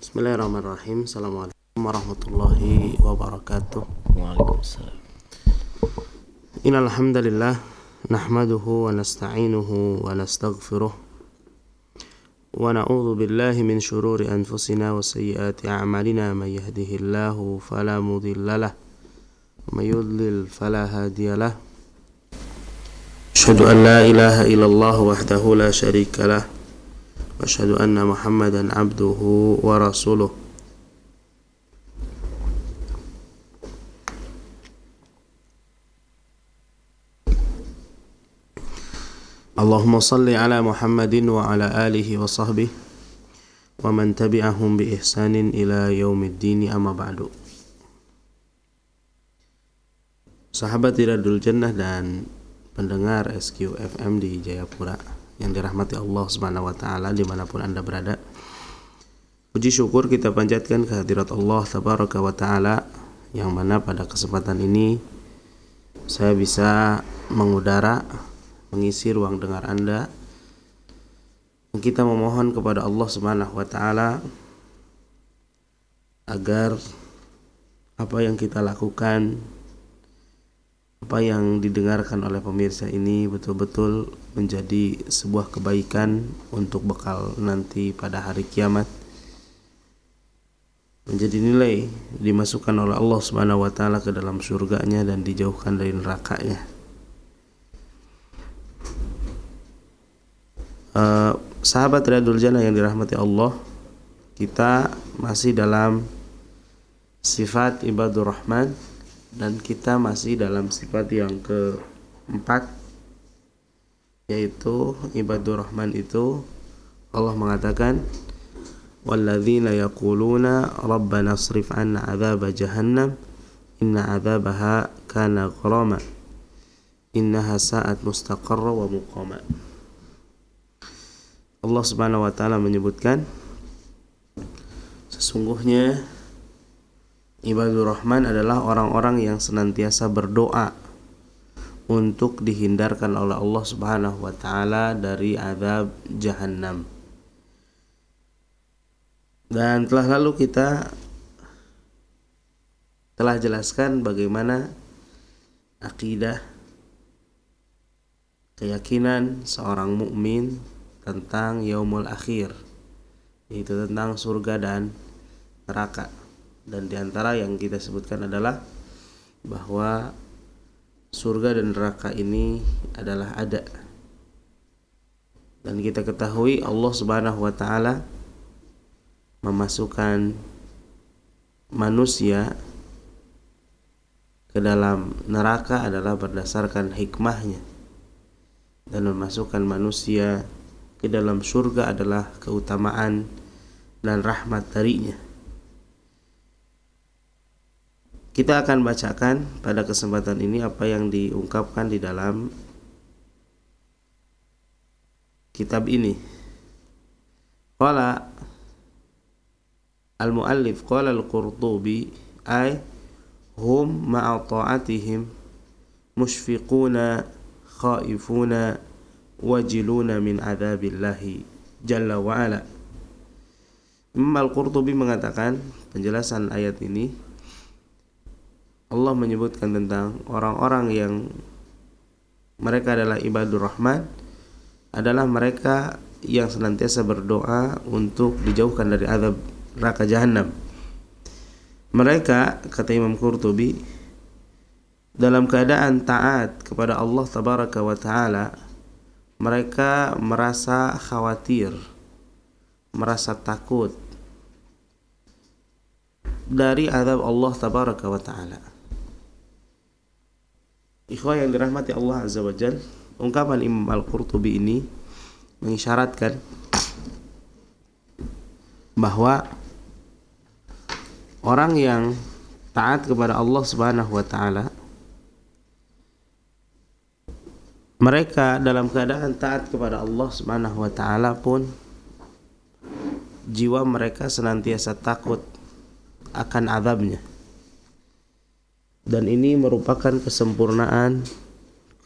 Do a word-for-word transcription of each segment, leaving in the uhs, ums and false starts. Bismillahirrahmanirrahim. Assalamualaikum warahmatullahi wabarakatuh. Waalaikumsalam. Innal hamdalillah nahmaduhu wa nasta'inuhu wa nastaghfiruh wa na'udzu billahi min shururi anfusina wa sayyiati a'malina may yahdihillahu fala mudhillalah wa may yudlil fala hadiyalah. Asyhadu an la ilaha illallah wahdahu la syarikalah. Asyhadu anna Muhammadan abduhu wa rasuluh. Allahumma salli ala Muhammadin wa ala alihi wa sahbihi wa man tabi'ahum bi ihsanin ila yaumiddin, amma ba'du. Sahabat Riyadul Jannah dan pendengar S Q F M di Jayapura yang dirahmati Allah Subhanahu wa taala dimanapun Anda berada. Puji syukur kita panjatkan kehadirat Allah Tabaraka wa taala yang mana pada kesempatan ini saya bisa mengudara, mengisi ruang dengar Anda. Kita memohon kepada Allah Subhanahu wa taala agar apa yang kita lakukan, apa yang didengarkan oleh pemirsa ini betul-betul menjadi sebuah kebaikan untuk bekal nanti pada hari kiamat, menjadi nilai dimasukkan oleh Allah Subhanahu wa taala ke dalam surganya dan dijauhkan dari nerakanya. Eh, sahabat Riyadul Jannah yang dirahmati Allah, kita masih dalam sifat ibadur rahman dan kita masih dalam sifat yang keempat, yaitu ibadur rahman itu Allah mengatakan walladzina yaquluna rabbana asrif 'anna 'adzaba jahannam inna 'adzabaha kana gharama innaha sa'at mustaqarra wa muqama. Allah Subhanahu wa taala menyebutkan sesungguhnya ibadur rahman adalah orang-orang yang senantiasa berdoa untuk dihindarkan oleh Allah Subhanahu wa taala dari azab jahannam. Dan telah lalu kita telah jelaskan bagaimana akidah, keyakinan seorang mukmin tentang yaumul akhir, yaitu tentang surga dan neraka. Dan diantara yang kita sebutkan adalah bahwa surga dan neraka ini adalah ada. Dan kita ketahui Allah Subhanahu wa taala memasukkan manusia ke dalam neraka adalah berdasarkan hikmahnya, dan memasukkan manusia ke dalam surga adalah keutamaan dan rahmat darinya. Kita akan bacakan pada kesempatan ini apa yang diungkapkan di dalam kitab ini. Qala al-muallif qala al-Qurtubi ay hum ma'a ta'atihim mushfiquna khaifuna wajiluna min adzabillahi jalla wa ala. Imam Al Qurtubi mengatakan penjelasan ayat ini, Allah menyebutkan tentang orang-orang yang mereka adalah ibadur rahman, adalah mereka yang senantiasa berdoa untuk dijauhkan dari azab neraka jahannam. Mereka, kata Imam Qurtubi, dalam keadaan taat kepada Allah Tabaraka wa taala, mereka merasa khawatir, merasa takut dari azab Allah Tabaraka wa taala. Ikhwah yang dirahmati Allah Azza wa Jalla, ungkapan Imam Al-Qurtubi ini mengisyaratkan bahwa orang yang taat kepada Allah Subhanahu wa taala, mereka dalam keadaan taat kepada Allah Subhanahu wa taala pun jiwa mereka senantiasa takut akan azabnya. Dan ini merupakan kesempurnaan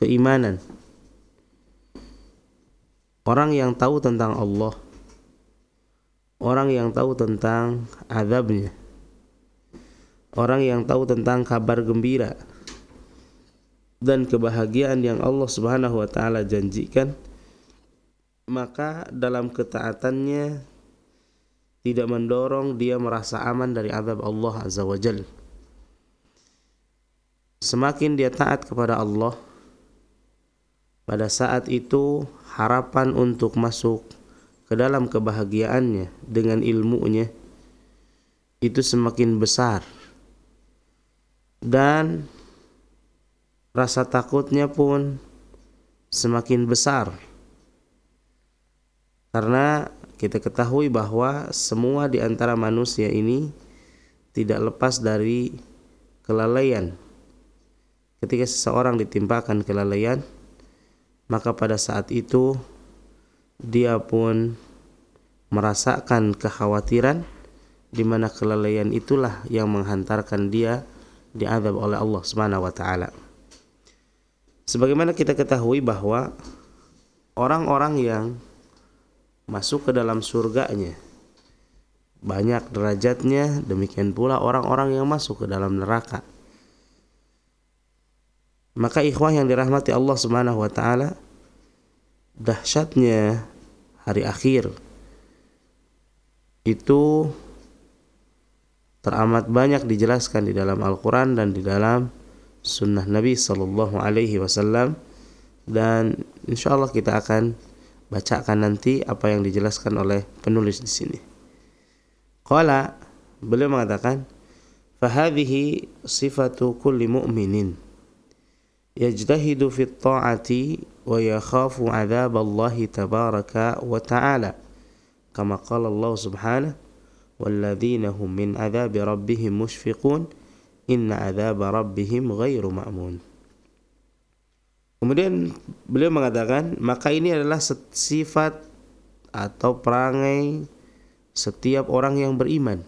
keimanan. Orang yang tahu tentang Allah, orang yang tahu tentang azabnya, orang yang tahu tentang kabar gembira dan kebahagiaan yang Allah Subhanahu wa taala janjikan, maka dalam ketaatannya tidak mendorong dia merasa aman dari azab Allah Azza wa Jalla. Semakin dia taat kepada Allah, pada saat itu harapan untuk masuk ke dalam kebahagiaannya dengan ilmunya itu semakin besar, dan rasa takutnya pun semakin besar. Karena kita ketahui bahwa semua di antara manusia ini tidak lepas dari kelalaian. Ketika seseorang ditimpakan kelalaian, maka pada saat itu dia pun merasakan kekhawatiran, di mana kelalaian itulah yang menghantarkan dia diazab oleh Allah Subhanahu wa taala. Sebagaimana kita ketahui bahwa orang-orang yang masuk ke dalam surganya banyak derajatnya, demikian pula orang-orang yang masuk ke dalam neraka. Maka ikhwah yang dirahmati Allah Subhanahu wa taala, dahsyatnya hari akhir itu teramat banyak dijelaskan di dalam Al-Qur'an dan di dalam sunnah Nabi sallallahu alaihi wasallam, dan insyaallah kita akan bacakan nanti apa yang dijelaskan oleh penulis di sini. Qala, beliau mengatakan, fa hadhihi sifatu kulli mu'minin yajtahidu fi at-ta'ati wa yakhafu 'adzab Allah tabaraka wa ta'ala kama qala Allah subhanahu walladzina hum min 'adzabi rabbihim mushfiqun inna 'adzaba rabbihim ghairu ma'mun. Kemudian beliau mengatakan, maka ini adalah sifat atau perangai setiap orang yang beriman.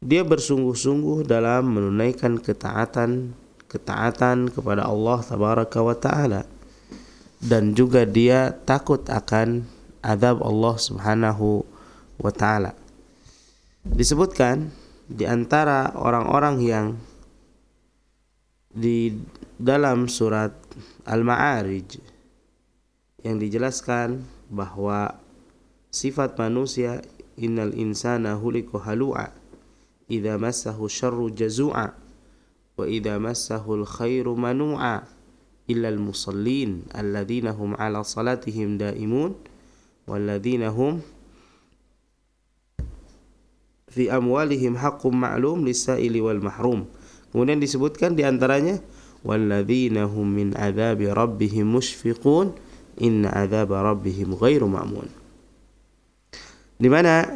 Dia bersungguh-sungguh dalam menunaikan ketaatan, ketaatan kepada Allah Tabaraka wa Ta'ala, dan juga dia takut akan azab Allah Subhanahu wa Ta'ala. Disebutkan di antara orang-orang yang di dalam surat Al-Ma'arij yang dijelaskan bahwa sifat manusia, innal insana huliku halu'a idza massahu syarru jazu'a wa idza massahu al-khairu manu'a illal musallin alladzina hum 'ala salatihim daimun walladzina hum fi amwalihim haqqun ma'lum lis-sa'ili wal mahrum. Kemudian disebutkan di antaranya وَالَّذِينَ هُمْ مِنْ عَذَابِ رَبِّهِمْ مُشْفِقُونَ إِنَّ عَذَابَ رَبِّهِمْ غَيْرُ مَأْمُونَ. Di mana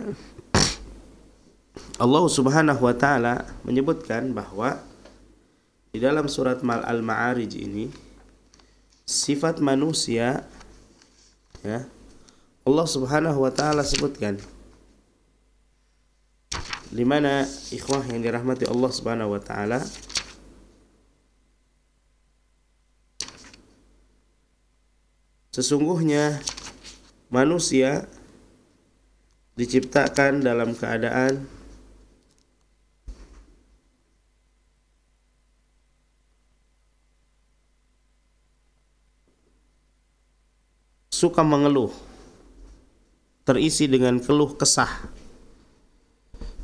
Allah Subhanahu wa taala menyebutkan bahwa di dalam surat Al-Ma'arij ini sifat manusia, ya, Allah Subhanahu wa taala sebutkan, di mana ikhwah yang dirahmati Allah Subhanahu wa taala, sesungguhnya manusia diciptakan dalam keadaan suka mengeluh, terisi dengan keluh kesah.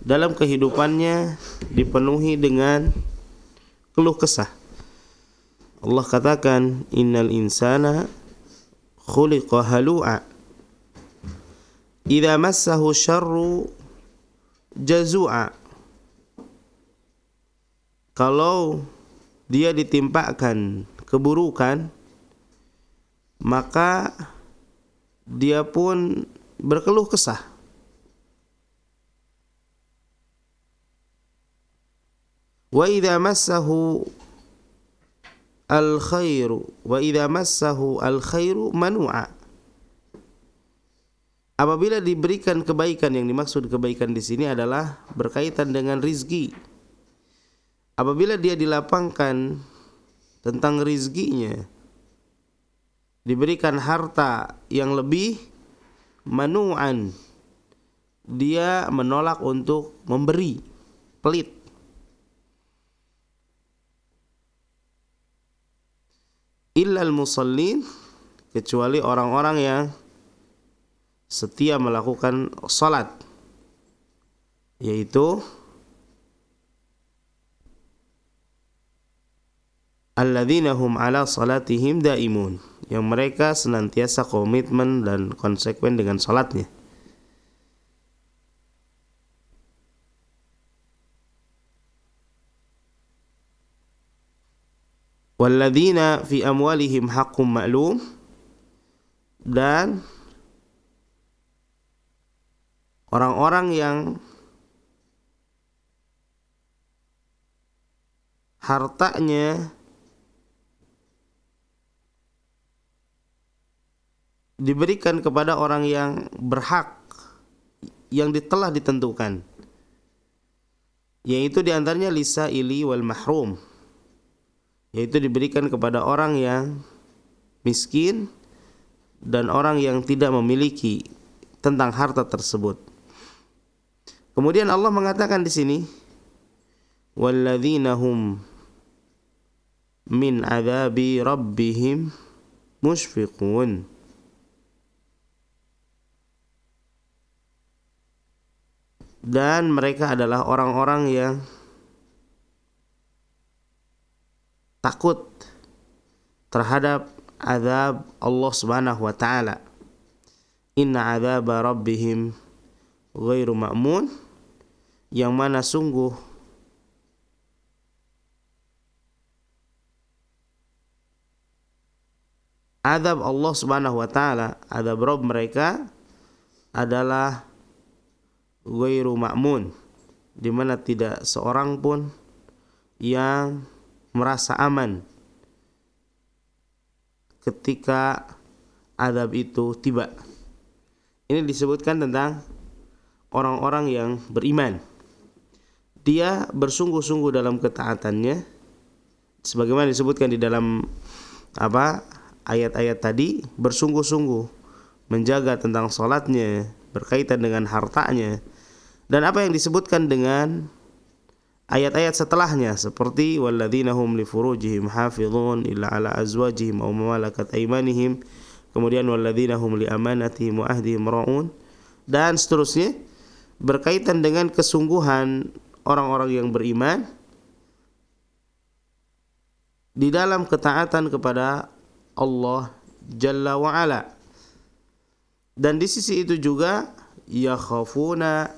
Dalam kehidupannya dipenuhi dengan keluh kesah. Allah katakan, innal insana khuliqa halu'a idza massahu syarru jazu'a. Kalau dia ditimpakan keburukan, maka dia pun berkeluh kesah. Wa idza massahu al-khairu wa idza massahu al-khairu manu'a. Apabila diberikan kebaikan, yang dimaksud kebaikan di sini adalah berkaitan dengan rizki. Apabila dia dilapangkan tentang rizkinya, diberikan harta yang lebih, manu'an, dia menolak untuk memberi, pelit. Illal musallin, kecuali orang-orang yang setia melakukan salat, yaitu alladzina hum ala salatihim daimun, yang mereka senantiasa komitmen dan konsekuen dengan salatnya. Walladzina fi amwalihim haqqun ma'lum, dan orang-orang yang hartanya diberikan kepada orang yang berhak, yang telah ditentukan, yaitu diantaranya lisaili wal mahrum, yaitu diberikan kepada orang yang miskin dan orang yang tidak memiliki tentang harta tersebut. Kemudian Allah mengatakan di sini, walladzina hum min adzabi rabbihim musyfiqun. Dan mereka adalah orang-orang yang takut terhadap azab Allah Subhanahu wa taala. Inna azaba rabbihim ghairu ma'mun, yang mana sungguh azab Allah Subhanahu wa taala, azab Rabb mereka adalah ghairu ma'mun, di mana tidak seorang pun yang merasa aman ketika azab itu tiba. Ini disebutkan tentang orang-orang yang beriman. Dia bersungguh-sungguh dalam ketaatannya, sebagaimana disebutkan di dalam apa ayat-ayat tadi, bersungguh-sungguh menjaga tentang salatnya, berkaitan dengan hartanya, dan apa yang disebutkan dengan ayat-ayat setelahnya, seperti walladzina hum li furujihim hafizun illa ala azwajihim aw ma malakat aymanihim, kemudian walladzina hum li amanatihim wa ahdihim raun, dan seterusnya, berkaitan dengan kesungguhan orang-orang yang beriman di dalam ketaatan kepada Allah Jalla wa Ala. Dan di sisi itu juga yakhafuna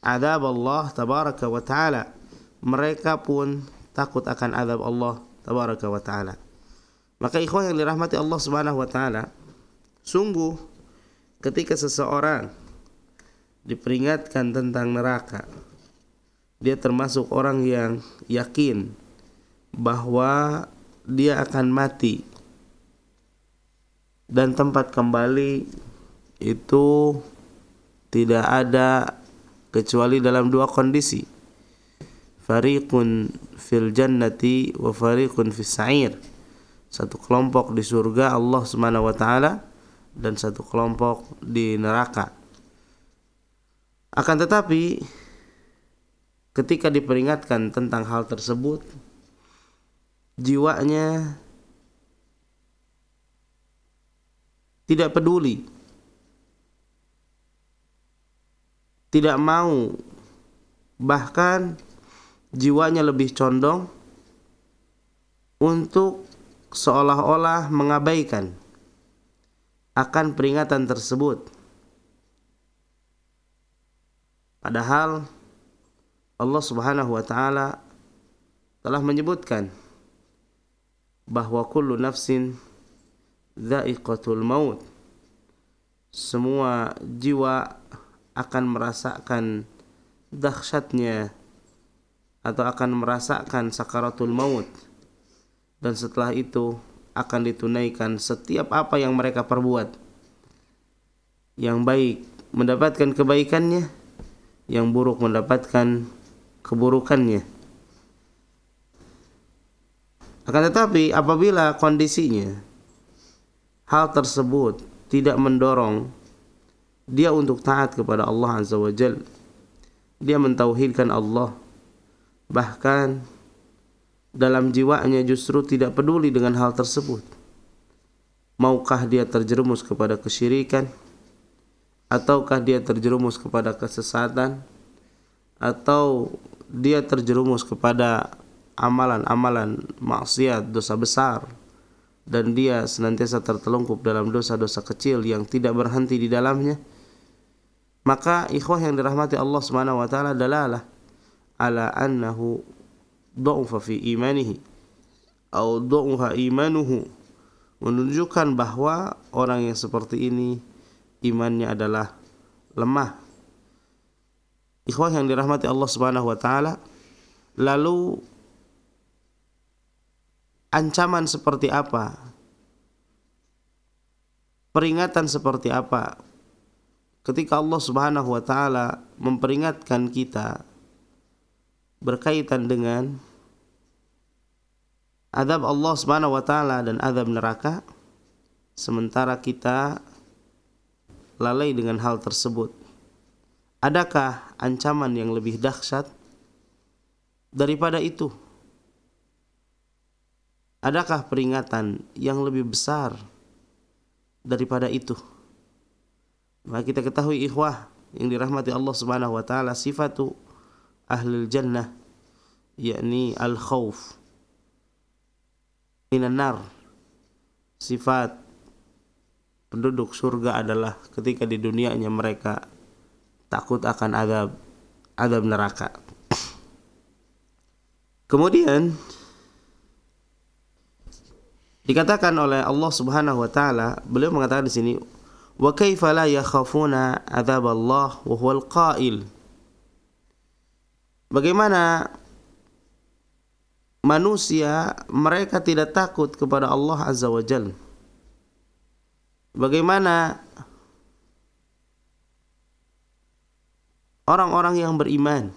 azab Allah tabaraka wa ta'ala, mereka pun takut akan azab Allah tabaraka wa ta'ala. Maka ikhwan yang dirahmati Allah Subhanahu wa ta'ala, sungguh ketika seseorang diperingatkan tentang neraka, dia termasuk orang yang yakin bahwa dia akan mati dan tempat kembali itu tidak ada kecuali dalam dua kondisi, fariqun fil jannati wa fariqun fis sa'ir, satu kelompok di surga Allah Subhanahu wa taala dan satu kelompok di neraka. Akan tetapi ketika diperingatkan tentang hal tersebut, jiwanya tidak peduli, tidak mau, bahkan jiwanya lebih condong untuk seolah-olah mengabaikan akan peringatan tersebut. Padahal Allah Subhanahu wa taala telah menyebutkan bahwa kullu nafsin dha'iqatul maut, semua jiwa akan merasakan dahsyatnya atau akan merasakan sakaratul maut, dan setelah itu akan ditunaikan setiap apa yang mereka perbuat, yang baik mendapatkan kebaikannya, yang buruk mendapatkan keburukannya. Akan tetapi apabila kondisinya hal tersebut tidak mendorong dia untuk taat kepada Allah Azza wa Jalla. Dia mentauhidkan Allah, bahkan dalam jiwanya justru tidak peduli dengan hal tersebut. Maukah dia terjerumus kepada kesyirikan, ataukah dia terjerumus kepada kesesatan, atau dia terjerumus kepada amalan-amalan maksiat, dosa besar, dan dia senantiasa tertelungkup dalam dosa-dosa kecil yang tidak berhenti di dalamnya. Maka ikhwah yang dirahmati Allah Subhanahu wa taala, dalalah ala annahu dha'fa fi imanihi atau dha'fa imanuhu, menunjukkan bahwa orang yang seperti ini imannya adalah lemah. Ikhwah yang dirahmati Allah Subhanahu wa taala, lalu ancaman seperti apa? Peringatan seperti apa? Ketika Allah Subhanahu wa taala memperingatkan kita berkaitan dengan azab Allah Subhanahu wa taala dan azab neraka, sementara kita lalai dengan hal tersebut. Adakah ancaman yang lebih dahsyat daripada itu? Adakah peringatan yang lebih besar daripada itu? Maka kita ketahui ikhwah yang dirahmati Allah Subhanahu wa taala, sifatu ahlul jannah yakni al-khauf minan nar. Sifat penduduk surga adalah ketika di dunianya mereka takut akan azab azab neraka. Kemudian dikatakan oleh Allah Subhanahu wa taala, beliau mengatakan di sini, "Wa kaifa la yakhafuna adzab Allah wa huwal qa'il." Bagaimana manusia mereka tidak takut kepada Allah Azza wa Jalla? Bagaimana orang-orang yang beriman,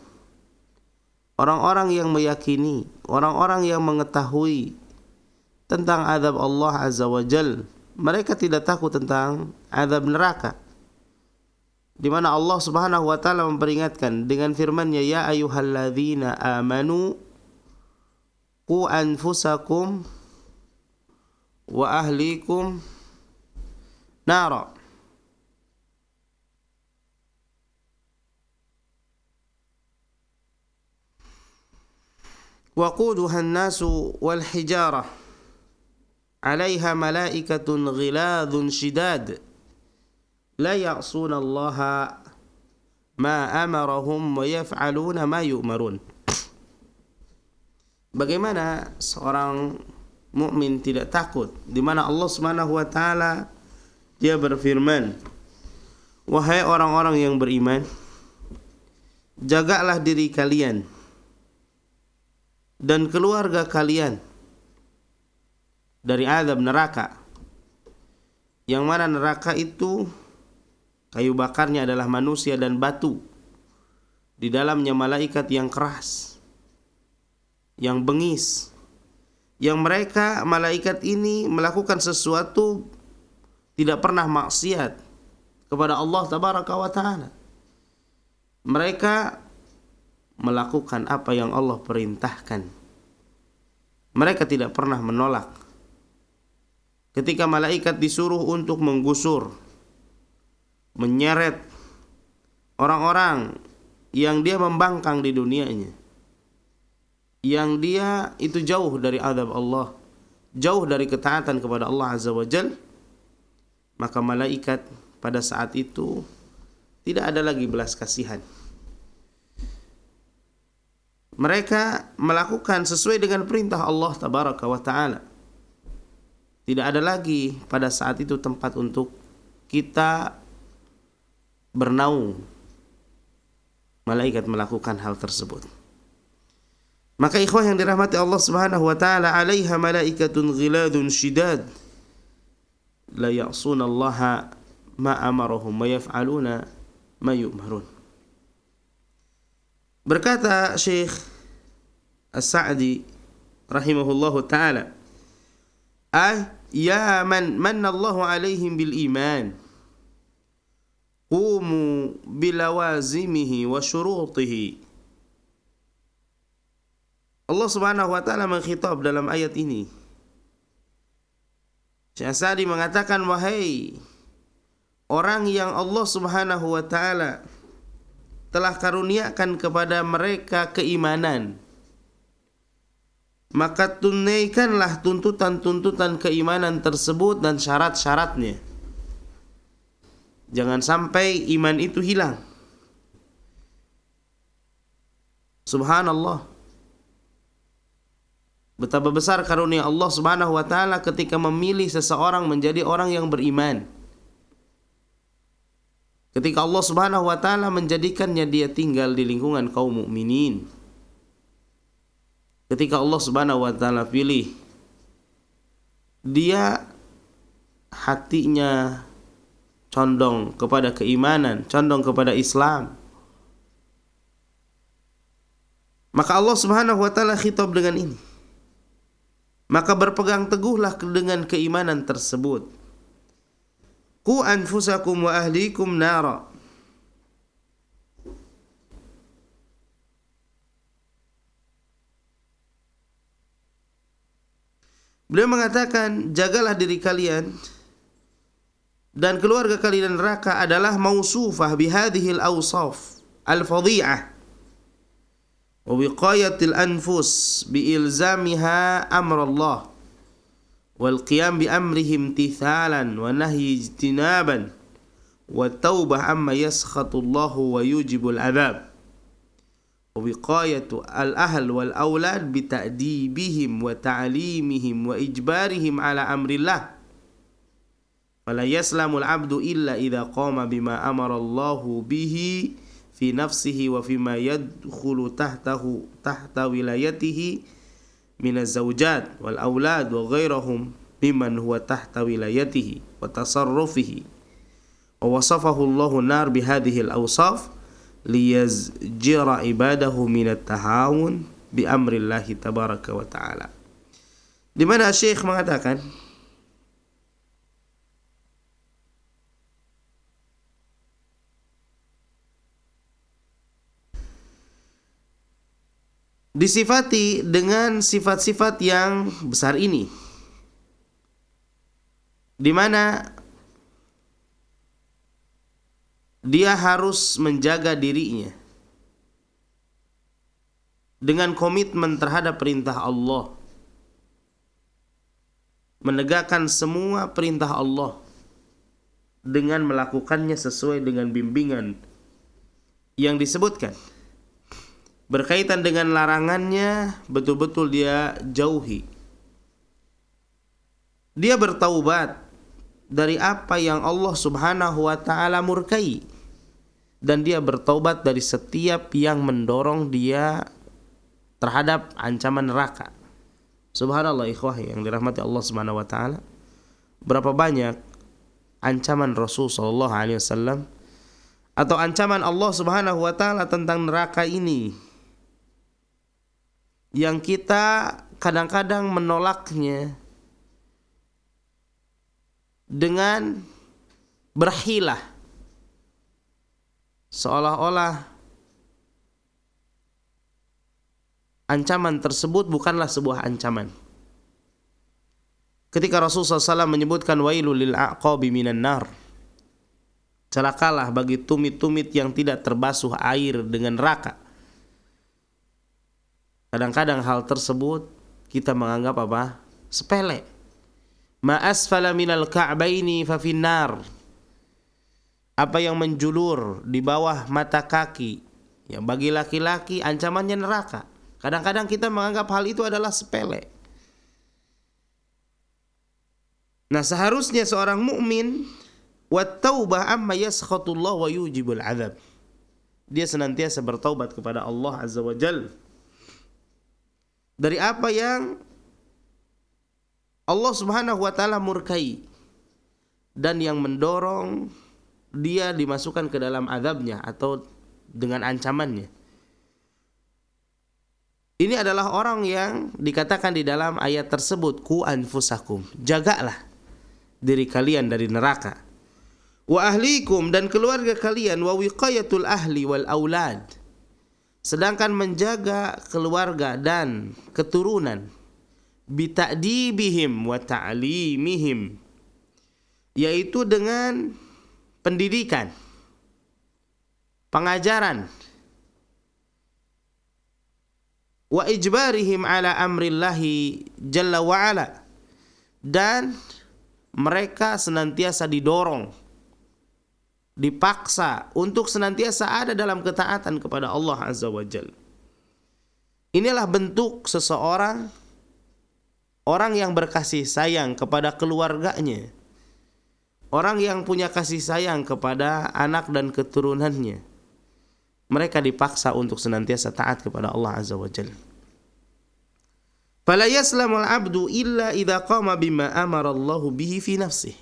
orang-orang yang meyakini, orang-orang yang mengetahui tentang azab Allah Azza wa Jalla, mereka tidak takut tentang azab neraka, di mana Allah Subhanahu wa taala memperingatkan dengan firman-Nya, ya ayyuhalladzina amanu qu anfusakum wa ahlikum nara. Waquduhan nasu wal hijarah عليها ملائكة غلاظ شداد لا يعصون الله ما أمرهم ويفعلون ما يؤمرون. Bagaimana seorang mukmin tidak takut, di mana Allah Subhanahu wa taala dia berfirman, wahai orang-orang yang beriman, jagalah diri kalian dan keluarga kalian dari azab neraka, yang mana neraka itu kayu bakarnya adalah manusia dan batu, di dalamnya malaikat yang keras, yang bengis, yang mereka malaikat ini melakukan sesuatu tidak pernah maksiat kepada Allah Tabaraka wa Ta'ala. Mereka melakukan apa yang Allah perintahkan, mereka tidak pernah menolak. Ketika malaikat disuruh untuk menggusur, menyeret orang-orang yang dia membangkang di dunianya, yang dia itu jauh dari azab Allah, jauh dari ketaatan kepada Allah Azza wa Jalla, maka malaikat pada saat itu tidak ada lagi belas kasihan. Mereka melakukan sesuai dengan perintah Allah Tabaraka wa Ta'ala. Tidak ada lagi pada saat itu tempat untuk kita bernaung. Malaikat melakukan hal tersebut. Maka ikhwah yang dirahmati Allah Subhanahu wa taala, alaiha malaikatun ghiladun shidad la ya'suna Allah ma amarahum wa yaf'aluna ma yu'marun. Berkata Syekh As-Sa'di rahimahullahu taala, ay ya man manna Allahu alaihim bil iman Qumu bilawazimihi wa syurutihi. Allah Subhanahu wa taala mengkhitab dalam ayat ini. Syekh As-Sa'di mengatakan, wahai orang yang Allah Subhanahu wa taala telah karuniakan kepada mereka keimanan, maka tunaikanlah tuntutan-tuntutan keimanan tersebut dan syarat-syaratnya. Jangan sampai iman itu hilang. Subhanallah, betapa besar karunia Allah Subhanahu wa taala ketika memilih seseorang menjadi orang yang beriman. Ketika Allah Subhanahu wa taala menjadikannya dia tinggal di lingkungan kaum mukminin. Ketika Allah Subhanahu wa taala pilih dia, hatinya condong kepada keimanan, condong kepada Islam. Maka Allah Subhanahu wa taala khitab dengan ini. Maka berpegang teguhlah dengan keimanan tersebut. Qu anfusakum wa ahlikum nara. Beliau mengatakan, jagalah diri kalian dan keluarga kalian dari neraka adalah mausufah bihadhil awsaf al-fadhi'ah. Wa wiqayatil anfus biilzamiha amrallah wal qiyam bi amrihim tithalan wa nahyi ijtinaban wa taubah amma yaskhatullahu wa yujibul adab wa wiqayatu al ahl wal aulad bi ta'dibihim wa ta'limihim wa ijbarihim ala amrillah wala yaslamul abdu illa idza qama bima amarallahu bihi fi nafsihi wa fima yadkhulu tahtahu tahta wilayatihi minaz zawjat wal aulad wa ghairahum mimman huwa tahta wilayatihi wa tasarrufihi wa wasafahu Allahu nar bihadhihi al-awsaf liyazjira ibadahu minat tahawun bi amrillahi tabaraka wa ta'ala. Di mana Syekh mengatakan disifati dengan sifat-sifat yang besar ini, di mana dia harus menjaga dirinya dengan komitmen terhadap perintah Allah, menegakkan semua perintah Allah dengan melakukannya sesuai dengan bimbingan yang disebutkan. Berkaitan dengan larangannya, betul-betul dia jauhi. Dia bertaubat dari apa yang Allah Subhanahu wa ta'ala murkai, dan dia bertaubat dari setiap yang mendorong dia terhadap ancaman neraka. Subhanallah ikhwah yang dirahmati Allah Subhanahu wa ta'ala, berapa banyak ancaman Rasul sallallahu alaihi wasallam atau ancaman Allah Subhanahu wa ta'ala tentang neraka ini yang kita kadang-kadang menolaknya dengan berhilah, seolah-olah ancaman tersebut bukanlah sebuah ancaman. Ketika Rasulullah shallallahu alaihi wasallam menyebutkan wailul lil aqabi minan nar, celakalah bagi tumit-tumit yang tidak terbasuh air dengan neraka. Kadang-kadang hal tersebut kita menganggap apa? Sepele. Ma asfala minal ka'baini fa finnar. Apa yang menjulur di bawah mata kaki, yang bagi laki-laki ancamannya neraka. Kadang-kadang kita menganggap hal itu adalah sepele. Nah, seharusnya seorang mukmin wat taubah amma yaskhutullah wa yujibul azab. Dia senantiasa bertaubat kepada Allah Azza wa Jalla dari apa yang Allah Subhanahu wa taala murkai dan yang mendorong dia dimasukkan ke dalam azabnya atau dengan ancamannya. Ini adalah orang yang dikatakan di dalam ayat tersebut, qu anfusakum, jagalah diri kalian dari neraka. wa ahlikum, dan keluarga kalian, wa wiqayatul ahli wal aulad, sedangkan menjaga keluarga dan keturunan, bita'dibihim wa ta'limihim, yaitu dengan pendidikan, pengajaran, wa ijbarihim ala amrillahi jalla wa ala, dan mereka senantiasa didorong, dipaksa untuk senantiasa ada dalam ketaatan kepada Allah Azza wa Jalla. Inilah bentuk seseorang, orang yang berkasih sayang kepada keluarganya, orang yang punya kasih sayang kepada anak dan keturunannya. Mereka dipaksa untuk senantiasa taat kepada Allah Azza wa Jalla. Fala yaslamul abdu illa idza qama bima amara Allahu bihi fi nafsihi.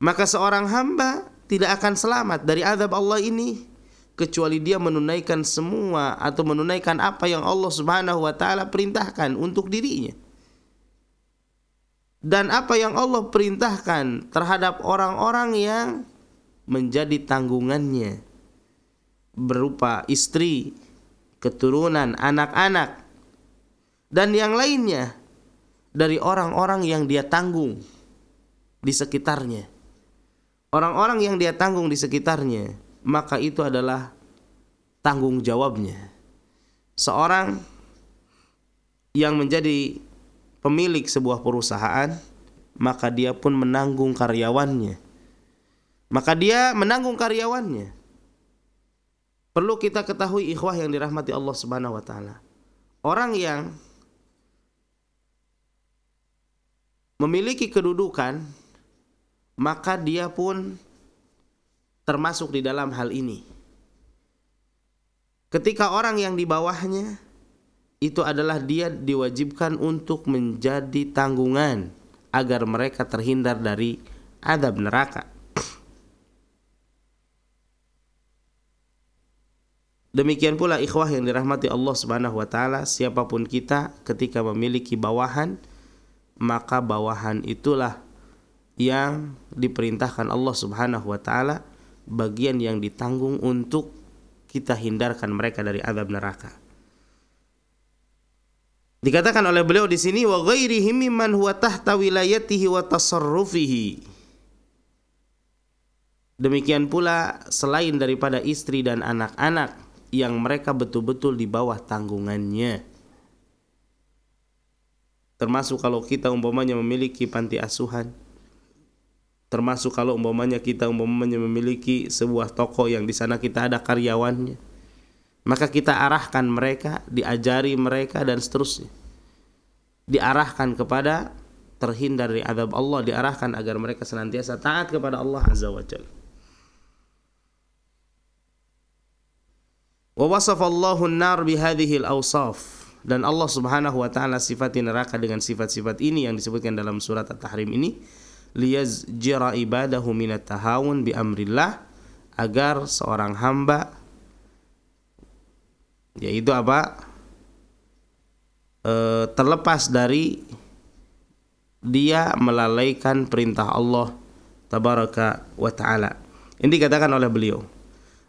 Maka seorang hamba tidak akan selamat dari azab Allah ini kecuali dia menunaikan semua atau menunaikan apa yang Allah Subhanahu wa taala perintahkan untuk dirinya. Dan apa yang Allah perintahkan terhadap orang-orang yang menjadi tanggungannya, berupa istri, keturunan, anak-anak, dan yang lainnya dari orang-orang yang dia tanggung di sekitarnya. Orang-orang yang dia tanggung di sekitarnya, maka itu adalah tanggung jawabnya. Seorang yang menjadi pemilik sebuah perusahaan, maka dia pun menanggung karyawannya. Maka dia menanggung karyawannya. Perlu kita ketahui ikhwah yang dirahmati Allah Subhanahu wa taala. Orang yang memiliki kedudukan, maka dia pun termasuk di dalam hal ini. Ketika orang yang di bawahnya itu adalah dia diwajibkan untuk menjadi tanggungan agar mereka terhindar dari azab neraka. Demikian pula ikhwah yang dirahmati Allah Subhanahu wa taala, siapapun kita ketika memiliki bawahan, maka bawahan itulah yang diperintahkan Allah Subhanahu wa taala, bagian yang ditanggung untuk kita hindarkan mereka dari azab neraka. Dikatakan oleh beliau di sini, wa ghairihi mimman huwa tahta wilayatihi wa tasarrufihi. Demikian pula selain daripada istri dan anak-anak yang mereka betul-betul di bawah tanggungannya. Termasuk kalau kita umpamanya memiliki panti asuhan. Termasuk kalau umpamanya kita umpamanya memiliki sebuah toko yang di sana kita ada karyawannya. Maka kita arahkan mereka, diajari mereka dan seterusnya. Diarahkan kepada terhindar dari azab Allah, diarahkan agar mereka senantiasa taat kepada Allah Azza wa Jalla. Wa wasafa Allahu an-nar bi hadhihi al-awsaf, dan Allah Subhanahu wa taala sifati neraka dengan sifat-sifat ini yang disebutkan dalam surat At-Tahrim ini, liyazjira ibadahu minat tahawun bi amrillah, agar seorang hamba, yaitu apa? E, terlepas dari dia melalaikan perintah Allah Tabaraka wa ta'ala. Ini dikatakan oleh beliau.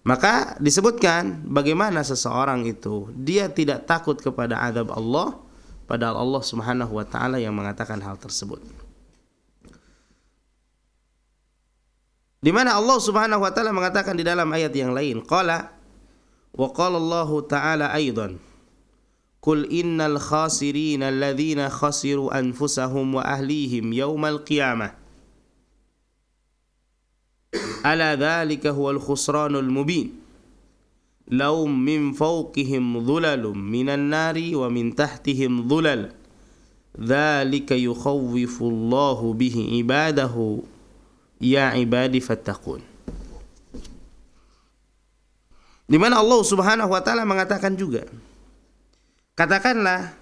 Maka disebutkan bagaimana seseorang itu dia tidak takut kepada azab Allah, padahal Allah Subhanahu wa ta'ala yang mengatakan hal tersebut. Di mana Allah Subhanahu wa ta'ala mengatakan di dalam ayat yang lain, qala wa qala Allah ta'ala aidan, kul innal khasirina alladhina khasiru anfusahum wa ahlihim yawmal qiyamah ala dhalika huwal khusranul mubin lahum min fawqihim dhulalun minan nari wa min tahtihim dhulal dhalika yukhawwifullahu bihi ibadahu ya ibadi fattaqun. Di mana Allah Subhanahu wa taala mengatakan juga, katakanlah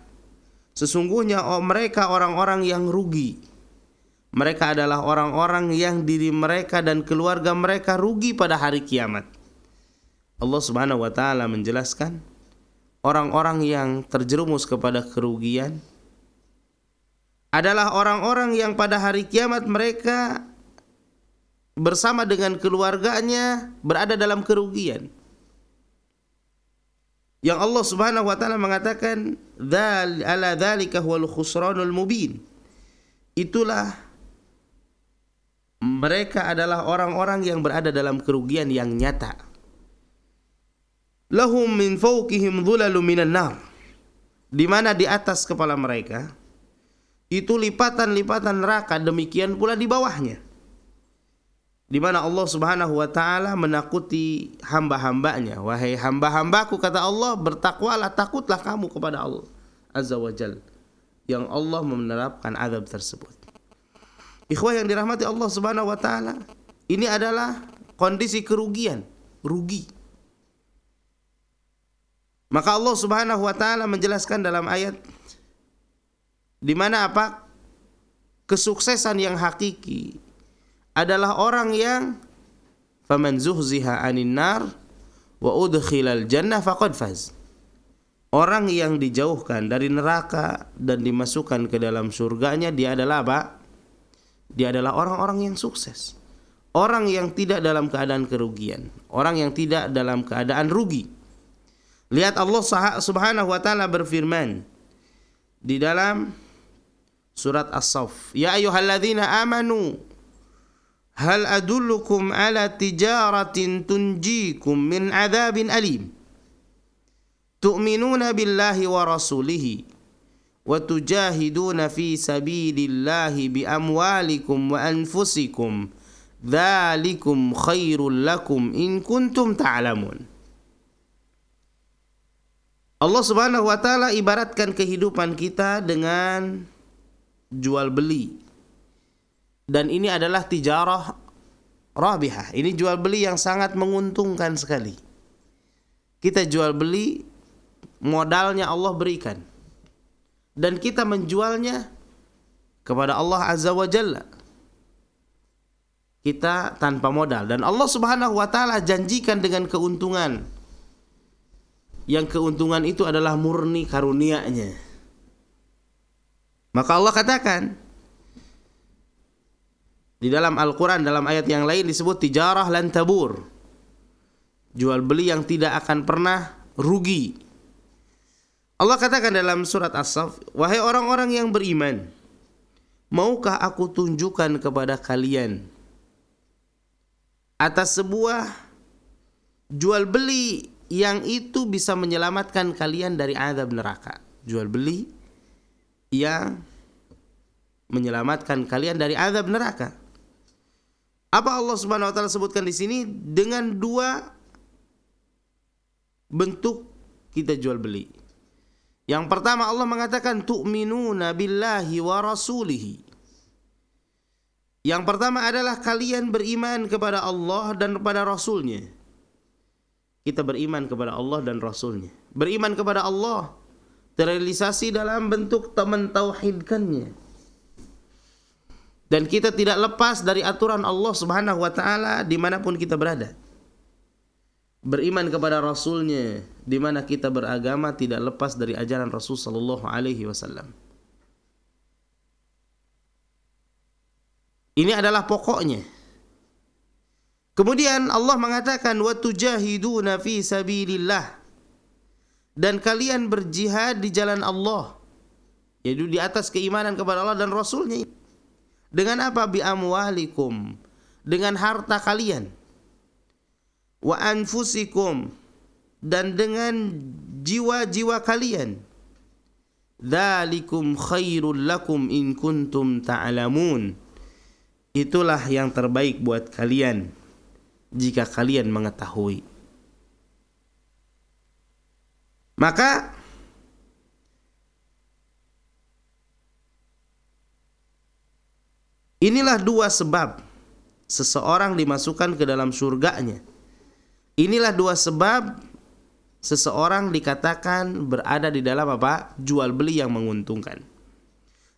sesungguhnya mereka orang-orang yang rugi, mereka adalah orang-orang yang diri mereka dan keluarga mereka rugi pada hari kiamat. Allah Subhanahu wa taala menjelaskan orang-orang yang terjerumus kepada kerugian adalah orang-orang yang pada hari kiamat mereka bersama dengan keluarganya berada dalam kerugian. Yang Allah Subhanahu wa taala mengatakan, "Dzal ala dzalika huwal khusranul mubin." Itulah mereka adalah orang-orang yang berada dalam kerugian yang nyata. Lahum min fawqihim dhulalun minan nar. Di mana di atas kepala mereka itu lipatan-lipatan neraka, demikian pula di bawahnya. Di mana Allah Subhanahu wa taala menakuti hamba-hambanya. Wahai hamba-hambaku, kata Allah, bertakwalah, takutlah kamu kepada Allah Azza wa Jalla, yang Allah menerapkan azab tersebut. Ikhwah yang dirahmati Allah Subhanahu wa taala, ini adalah kondisi kerugian, rugi. Maka Allah Subhanahu wa taala menjelaskan dalam ayat di mana apa? Kesuksesan yang hakiki adalah orang yang faman zuhziha 'anil nar wa udkhilal jannah faqad faz. Orang yang dijauhkan dari neraka dan dimasukkan ke dalam surganya, dia adalah apa? Dia adalah orang-orang yang sukses. Orang yang tidak dalam keadaan kerugian, orang yang tidak dalam keadaan rugi. Lihat Allah Subhanahu wa taala berfirman di dalam surat As-Saff, "Ya ayyuhalladzina amanu hal adullukum ala tijaratin tunjikum min adzabin alim tu'minuna billahi wa rasulihi wa tujahiduna fi sabilillahi bi amwalikum wa anfusikum dzalikum khairul lakum in kuntum ta'lamun." Allah Subhanahu wa taala ibaratkan kehidupan kita dengan jual beli. Dan ini adalah tijarah rabihah. Ini jual beli yang sangat menguntungkan sekali. Kita jual beli, modalnya Allah berikan. Dan kita menjualnya kepada Allah Azza wa Jalla. Kita tanpa modal. Dan Allah Subhanahu wa taala janjikan dengan keuntungan. Yang keuntungan itu adalah murni karunia-Nya. Maka Allah katakan di dalam Al-Quran, dalam ayat yang lain disebut tijarah lan tabur. Jual beli yang tidak akan pernah rugi. Allah katakan dalam surat As-Saff, "Wahai orang-orang yang beriman, maukah aku tunjukkan kepada kalian atas sebuah jual beli yang itu bisa menyelamatkan kalian dari azab neraka?" Jual beli yang menyelamatkan kalian dari azab neraka. Apa Allah Subhanahu wa taala sebutkan di sini? Dengan dua bentuk kita jual beli. Yang pertama Allah mengatakan tu'minuna billahi wa rasulihi. Yang pertama adalah kalian beriman kepada Allah dan kepada Rasulnya. Kita beriman kepada Allah dan Rasulnya. Beriman kepada Allah terrealisasi dalam bentuk teman tauhidkannya. Dan kita tidak lepas dari aturan Allah Subhanahu wa taala dimanapun kita berada. Beriman kepada Rasulnya, di mana kita beragama tidak lepas dari ajaran Rasul Sallallahu Alaihi Wasallam. Ini adalah pokoknya. Kemudian Allah mengatakan wa tujahiduna fi sabilillah, dan kalian berjihad di jalan Allah, yaitu di atas keimanan kepada Allah dan Rasulnya. Dengan apa? Bi'amwalikum, dengan harta kalian. Wa anfusikum, dan dengan jiwa-jiwa kalian. Dzalikum khairul lakum in kuntum ta'lamun. Itulah yang terbaik buat kalian jika kalian mengetahui. Maka inilah dua sebab seseorang dimasukkan ke dalam surganya. Inilah dua sebab seseorang dikatakan berada di dalam apa? Jual beli yang menguntungkan.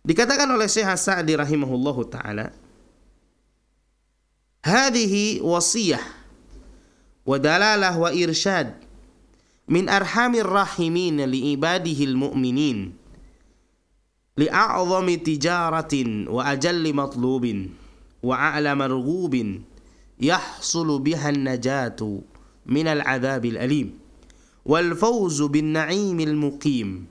Dikatakan oleh Syekh As-Sa'di rahimahullahu ta'ala, "Hadihi wasiyah wa dalalah wa irsyad min arhamir rahimin li ibadihil mu'minin li'a'zami tijaratin wa ajalli matlubin wa a'la marghubin yahsulu bihan najatu minal adzabil alim wal fawzu bin na'imil muqim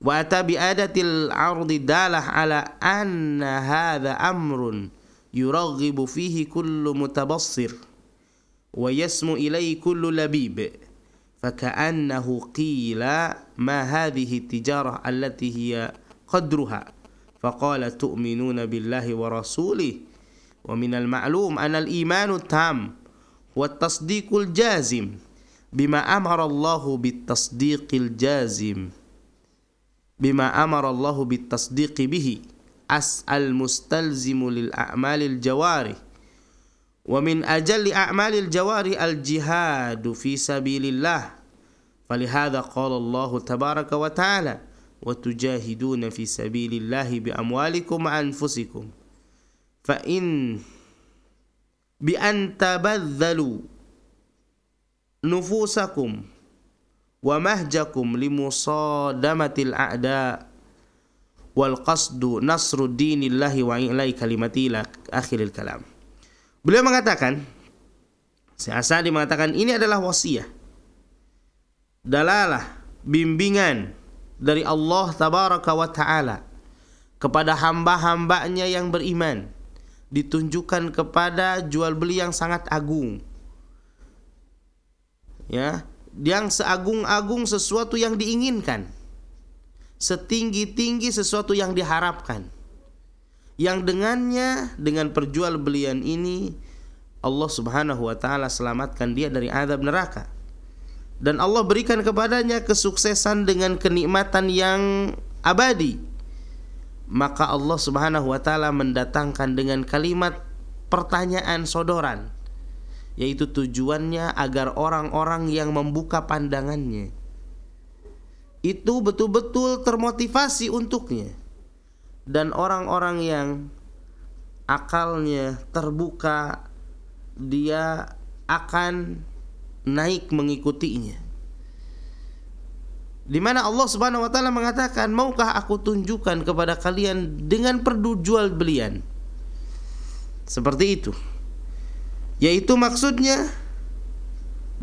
wa ata bi adatil ardi dalah ala anna hadha amrun yuraghibu fihi kullu mutabassir wa yasmu ilayhi kullu labib faka'annahu qila ma hadhihi tijarah allati hiya qadruha faqala tu'minuna billahi wa rasulih wa minal ma'lum anal imanu tam wa tasdiqul jazim bima amara Allahu bit tasdiqil jazim bima amara Allahu bit tasdiqi bihi as'al mustalzimu lil a'malil jawari wa min ajalli a'malil jawari al jihadu fi sabilillah falihadha qala Allahu tabaraka wa ta'ala wa tujahiduna fi sabilillahi bi amwalikum wa anfusikum fa in bi an tabadzalu nufusakum wa mahjakum limusadamatil a'da wal qasdu nasru dinillahi wa ilai kalimatillah akhiril kalam. Beliau mengatakan, Syekh As-Sa'di mengatakan ini adalah wasiyah, dalalah, bimbingan dari Allah tabaraka wa ta'ala kepada hamba-hambanya yang beriman, ditunjukkan kepada jual beli yang sangat agung, ya, yang seagung-agung sesuatu yang diinginkan, setinggi-tinggi sesuatu yang diharapkan, yang dengannya, dengan perjualbelian ini, Allah subhanahu wa ta'ala selamatkan dia dari azab neraka, dan Allah berikan kepadanya kesuksesan dengan kenikmatan yang abadi. Maka Allah subhanahu wa ta'ala mendatangkan dengan kalimat pertanyaan sodoran, yaitu tujuannya agar orang-orang yang membuka pandangannya itu betul-betul termotivasi untuknya, dan orang-orang yang akalnya terbuka dia akan naik mengikutinya. Di mana Allah subhanahu wa ta'ala mengatakan, maukah aku tunjukkan kepada kalian dengan perjual belian seperti itu, yaitu maksudnya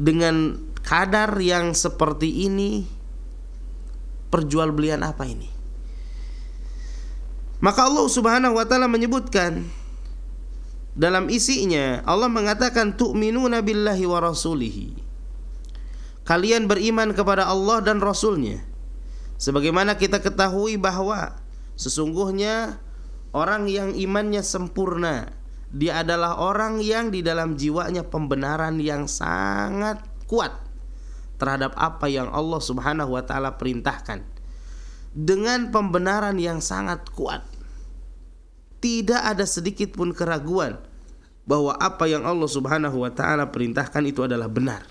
dengan kadar yang seperti ini perjual belian apa ini. Maka Allah subhanahu wa ta'ala menyebutkan dalam isinya, Allah mengatakan tu'minuna billahi wa rasulihi, kalian beriman kepada Allah dan Rasulnya. Sebagaimana kita ketahui bahwa sesungguhnya orang yang imannya sempurna, dia adalah orang yang di dalam jiwanya pembenaran yang sangat kuat terhadap apa yang Allah subhanahu wa ta'ala perintahkan, dengan pembenaran yang sangat kuat. Tidak ada sedikit pun keraguan bahwa apa yang Allah subhanahu wa ta'ala perintahkan itu adalah benar.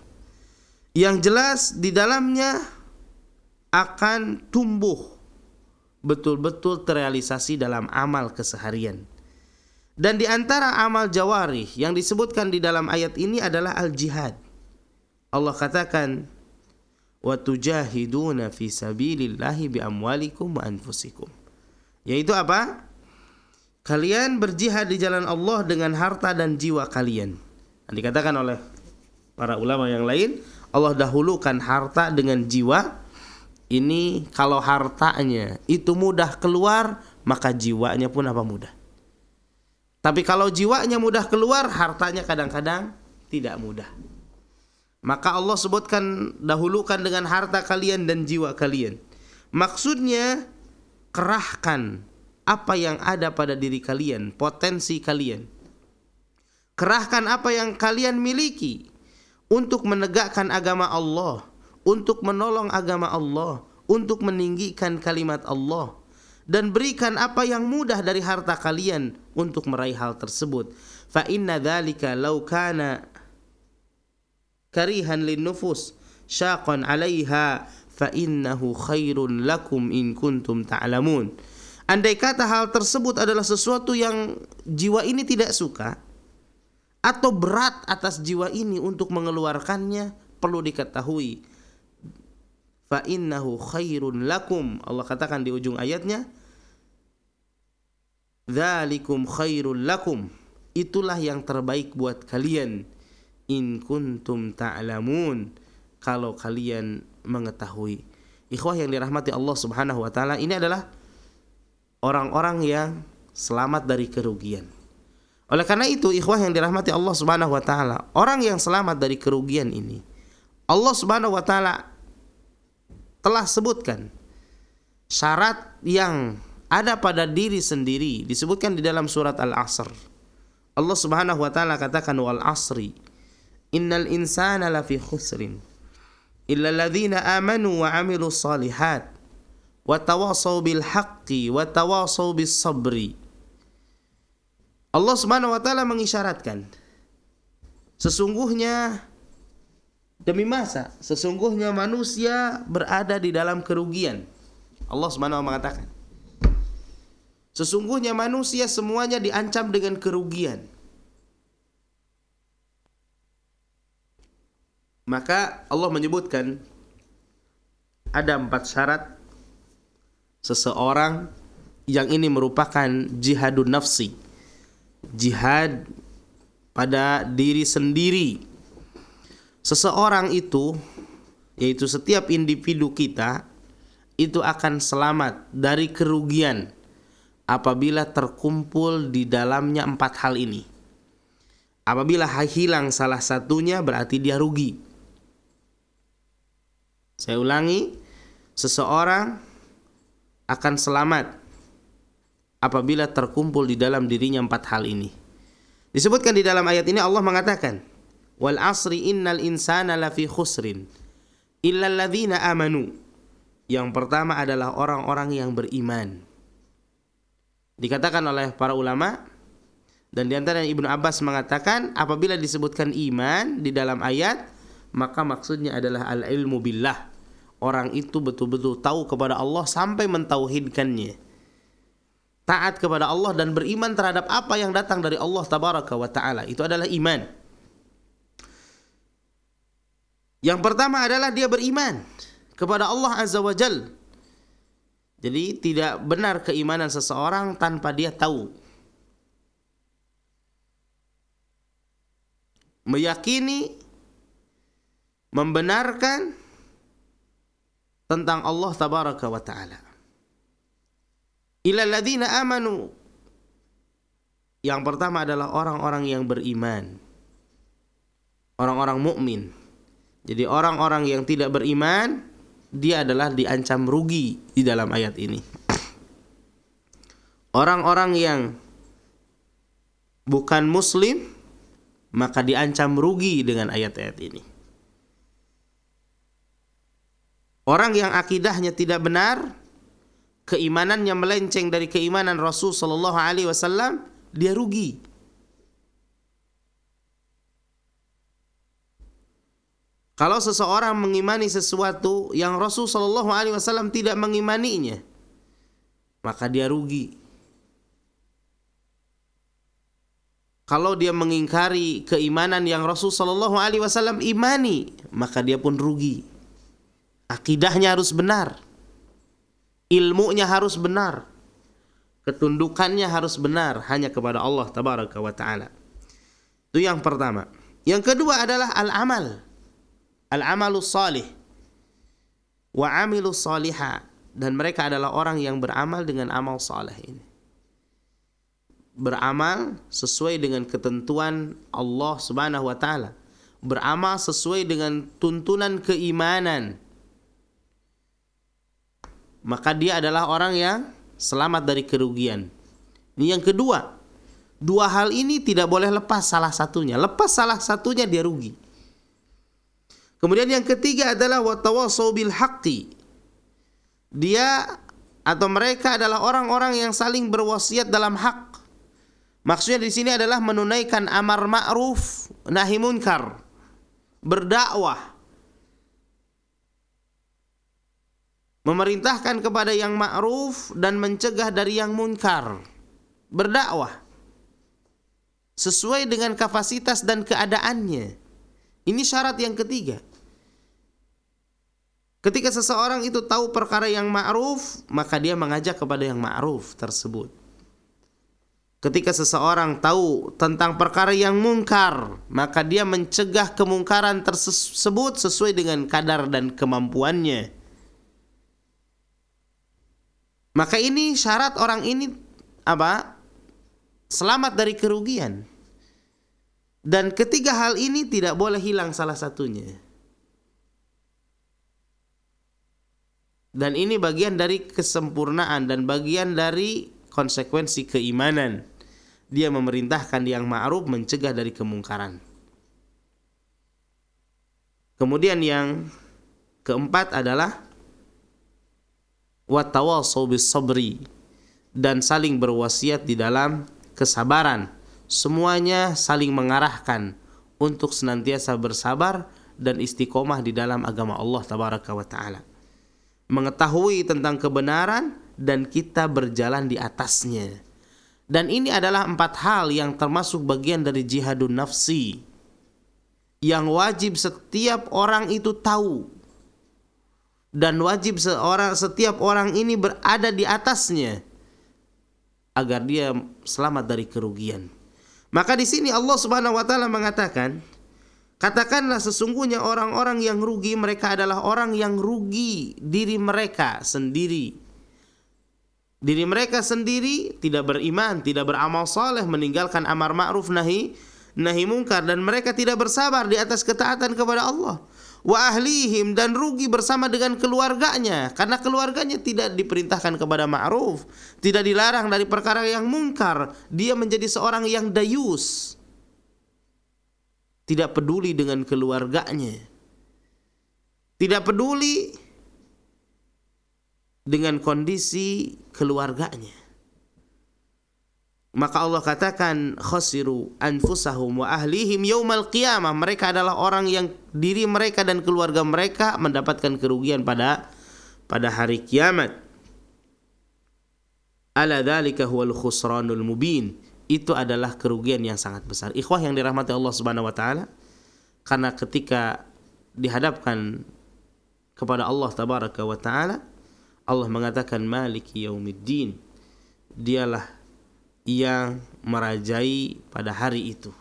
Yang jelas di dalamnya akan tumbuh betul-betul terrealisasi dalam amal keseharian. Dan di antara amal jawari yang disebutkan di dalam ayat ini adalah al-jihad. Allah katakan, wa tujahiduna fi sabilillahi bi amwalikum wa anfusikum. Yaitu apa? Kalian berjihad di jalan Allah dengan harta dan jiwa kalian. Dan dikatakan oleh para ulama yang lain, Allah dahulukan harta dengan jiwa. Ini kalau hartanya itu mudah keluar, maka jiwanya pun apa mudah. Tapi kalau jiwanya mudah keluar, hartanya kadang-kadang tidak mudah. Maka Allah sebutkan dahulukan dengan harta kalian dan jiwa kalian. Maksudnya kerahkan apa yang ada pada diri kalian, potensi kalian. Kerahkan apa yang kalian miliki untuk menegakkan agama Allah, untuk menolong agama Allah, untuk meninggikan kalimat Allah, dan berikan apa yang mudah dari harta kalian untuk meraih hal tersebut. Fa inna dzalika law kana karihan linnufus syaqan 'alaiha fa innahu khairun lakum in kuntum ta'lamun. Andai kata hal tersebut adalah sesuatu yang jiwa ini tidak suka atau berat atas jiwa ini untuk mengeluarkannya, perlu diketahui fa innahu khairun lakum. Allah katakan di ujung ayatnya, dzalikum khairul lakum itulah yang terbaik buat kalian. In kuntum ta'lamun, kalau kalian mengetahui. Ikhwah yang dirahmati Allah Subhanahu wa taala, ini adalah orang-orang yang selamat dari kerugian. Oleh karena itu, ikhwah yang dirahmati Allah Subhanahu wa taala, orang yang selamat dari kerugian ini Allah Subhanahu wa taala telah sebutkan syarat yang ada pada diri sendiri, disebutkan di dalam surat Al-Asr. Allah Subhanahu wa taala katakan, wal asri innal insana lafi khusrin illa alladhina amanu wa amilus shalihat wa tawassaw bil haqqi wa tawassaw bis sabri. Allah Subhanahu wa taala mengisyaratkan sesungguhnya demi masa sesungguhnya manusia berada di dalam kerugian. Allah Subhanahu wa taala mengatakan sesungguhnya manusia semuanya diancam dengan kerugian. Maka Allah menyebutkan ada empat syarat seseorang yang ini merupakan jihadun nafsi, jihad pada diri sendiri. Seseorang itu, yaitu setiap individu kita, itu akan selamat dari kerugian apabila terkumpul di dalamnya empat hal ini. Apabila hilang salah satunya berarti dia rugi. Saya ulangi, seseorang akan selamat apabila terkumpul di dalam dirinya empat hal ini. Disebutkan di dalam ayat ini Allah mengatakan, wal asri innal insana lafi khusrin illal ladzina amanu. Yang pertama adalah orang-orang yang beriman. Dikatakan oleh para ulama, dan diantara Ibnu Abbas mengatakan, apabila disebutkan iman di dalam ayat, maka maksudnya adalah al-ilmu billah. Orang itu betul-betul tahu kepada Allah sampai mentauhidkannya, taat kepada Allah dan beriman terhadap apa yang datang dari Allah Tabaraka wa ta'ala. Itu adalah iman. Yang pertama adalah dia beriman kepada Allah Azza wa Jalla. Jadi tidak benar keimanan seseorang tanpa dia tahu. Meyakini, membenarkan tentang Allah Tabaraka wa ta'ala. Ilal ladzina amanu. Yang pertama adalah orang-orang yang beriman, orang-orang mukmin. Jadi orang-orang yang tidak beriman, dia adalah diancam rugi di dalam ayat ini. Orang-orang yang bukan muslim, maka diancam rugi dengan ayat-ayat ini. Orang yang akidahnya tidak benar, keimanannya melenceng dari keimanan Rasul sallallahu alaihi wasallam, dia rugi. Kalau seseorang mengimani sesuatu yang Rasul sallallahu alaihi wasallam tidak mengimaninya, maka dia rugi. Kalau dia mengingkari keimanan yang Rasul sallallahu alaihi wasallam imani, maka dia pun rugi. Akidahnya harus benar, ilmunya harus benar, ketundukannya harus benar hanya kepada Allah Tabaraka wa ta'ala. Itu yang pertama. Yang kedua adalah al-amal, al-amalus salih wa amilus salihah, dan mereka adalah orang yang beramal dengan amal saleh ini. Beramal sesuai dengan ketentuan Allah Subhanahu wa taala. Beramal sesuai dengan tuntunan keimanan. Maka dia adalah orang yang selamat dari kerugian. Ini yang kedua. Dua hal ini tidak boleh lepas salah satunya. Lepas salah satunya dia rugi. Kemudian yang ketiga adalah watawasau bil haqqi. Dia atau mereka adalah orang-orang yang saling berwasiat dalam hak. Maksudnya di sini adalah menunaikan amar ma'ruf nahi munkar, berdakwah, memerintahkan kepada yang ma'ruf dan mencegah dari yang munkar, berdakwah sesuai dengan kapasitas dan keadaannya. Ini syarat yang ketiga. Ketika seseorang itu tahu perkara yang ma'ruf, maka dia mengajak kepada yang ma'ruf tersebut. Ketika seseorang tahu tentang perkara yang mungkar, maka dia mencegah kemungkaran tersebut sesuai dengan kadar dan kemampuannya. Maka ini syarat orang ini apa? Selamat dari kerugian. Dan ketiga hal ini tidak boleh hilang salah satunya. Dan ini bagian dari kesempurnaan dan bagian dari konsekuensi keimanan. Dia memerintahkan yang ma'ruf, mencegah dari kemungkaran. Kemudian yang keempat adalah watawasau bis sabri, dan saling berwasiat di dalam kesabaran. Semuanya saling mengarahkan untuk senantiasa bersabar dan istiqomah di dalam agama Allah Tabaraka wa Ta'ala, mengetahui tentang kebenaran dan kita berjalan di atasnya. Dan ini adalah empat hal yang termasuk bagian dari jihadun nafsi, yang wajib setiap orang itu tahu dan wajib seorang, setiap orang ini berada di atasnya agar dia selamat dari kerugian. Maka di sini Allah Subhanahu wa Ta'ala mengatakan, katakanlah sesungguhnya orang-orang yang rugi mereka adalah orang yang rugi diri mereka sendiri. Diri mereka sendiri tidak beriman, tidak beramal saleh, meninggalkan amar ma'ruf nahi nahi mungkar, dan mereka tidak bersabar di atas ketaatan kepada Allah. Wa ahlihim, dan rugi bersama dengan keluarganya, karena keluarganya tidak diperintahkan kepada ma'ruf, tidak dilarang dari perkara yang mungkar. Dia menjadi seorang yang dayus, tidak peduli dengan keluarganya, tidak peduli dengan kondisi keluarganya. Maka Allah katakan khasiru anfusahum wa ahlihim yaumal qiyamah. Mereka adalah orang yang diri mereka dan keluarga mereka mendapatkan kerugian pada pada hari kiamat. Ala dzalika huwal khusranul mubin. Itu adalah kerugian yang sangat besar. Ikhwah yang dirahmati Allah Subhanahu wa Ta'ala, karena ketika dihadapkan kepada Allah Tabaraka wa Ta'ala, Allah mengatakan maliki yaumiddin, dialah yang merajai pada hari itu,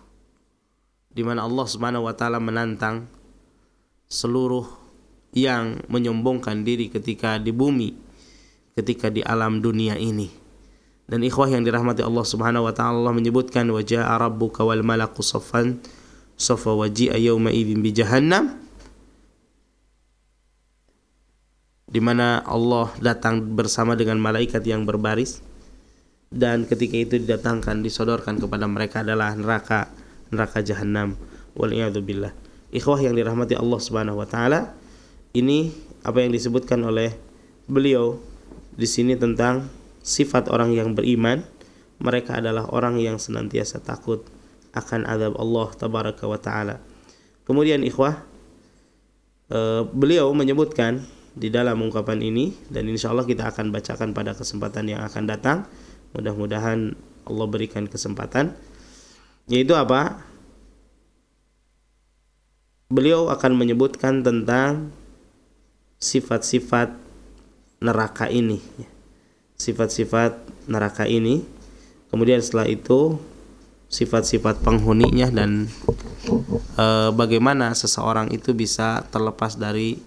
di mana Allah Subhanahu wa Ta'ala menantang seluruh yang menyombongkan diri ketika di bumi, ketika di alam dunia ini. Dan ikhwah yang dirahmati Allah Subhanahu wa Ta'ala, Allah menyebutkan wa jaa'a rabbuka wal malaku saffan saffa wa ji'a yawma idzin bi jahannam, di mana Allah datang bersama dengan malaikat yang berbaris, dan ketika itu didatangkan, disodorkan kepada mereka adalah neraka neraka jahannam wal iyadzu billah. Ikhwah yang dirahmati Allah Subhanahu wa Ta'ala, ini apa yang disebutkan oleh beliau di sini tentang sifat orang yang beriman. Mereka adalah orang yang senantiasa takut akan azab Allah Tabaraka wa Ta'ala. Kemudian ikhwah, eh, beliau menyebutkan di dalam ungkapan ini, dan insyaallah kita akan bacakan pada kesempatan yang akan datang, mudah-mudahan Allah berikan kesempatan, yaitu apa? Beliau akan menyebutkan tentang sifat-sifat neraka ini, sifat-sifat neraka ini. Kemudian setelah itu sifat-sifat penghuninya, dan e, bagaimana seseorang itu bisa terlepas dari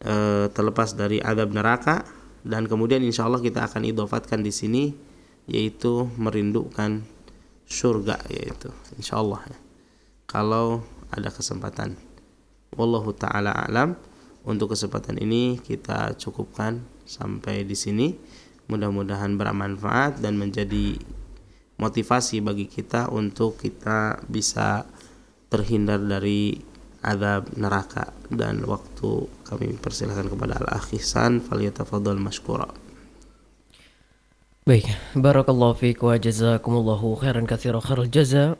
e, terlepas dari azab neraka. Dan kemudian insyaallah kita akan idofatkan di sini, yaitu merindukan surga, yaitu insyaallah ya, kalau ada kesempatan. Wallahu ta'ala a'lam. Untuk kesempatan ini kita cukupkan sampai di sini. Mudah-mudahan bermanfaat dan menjadi motivasi bagi kita untuk kita bisa terhindar dari azab neraka. Dan waktu kami persilahkan kepada Al-Akh Ihsan, falyatafaddal mashkura. Baik, barakallahu fiik wa jazakumullahu khairan katsiran khairul jaza.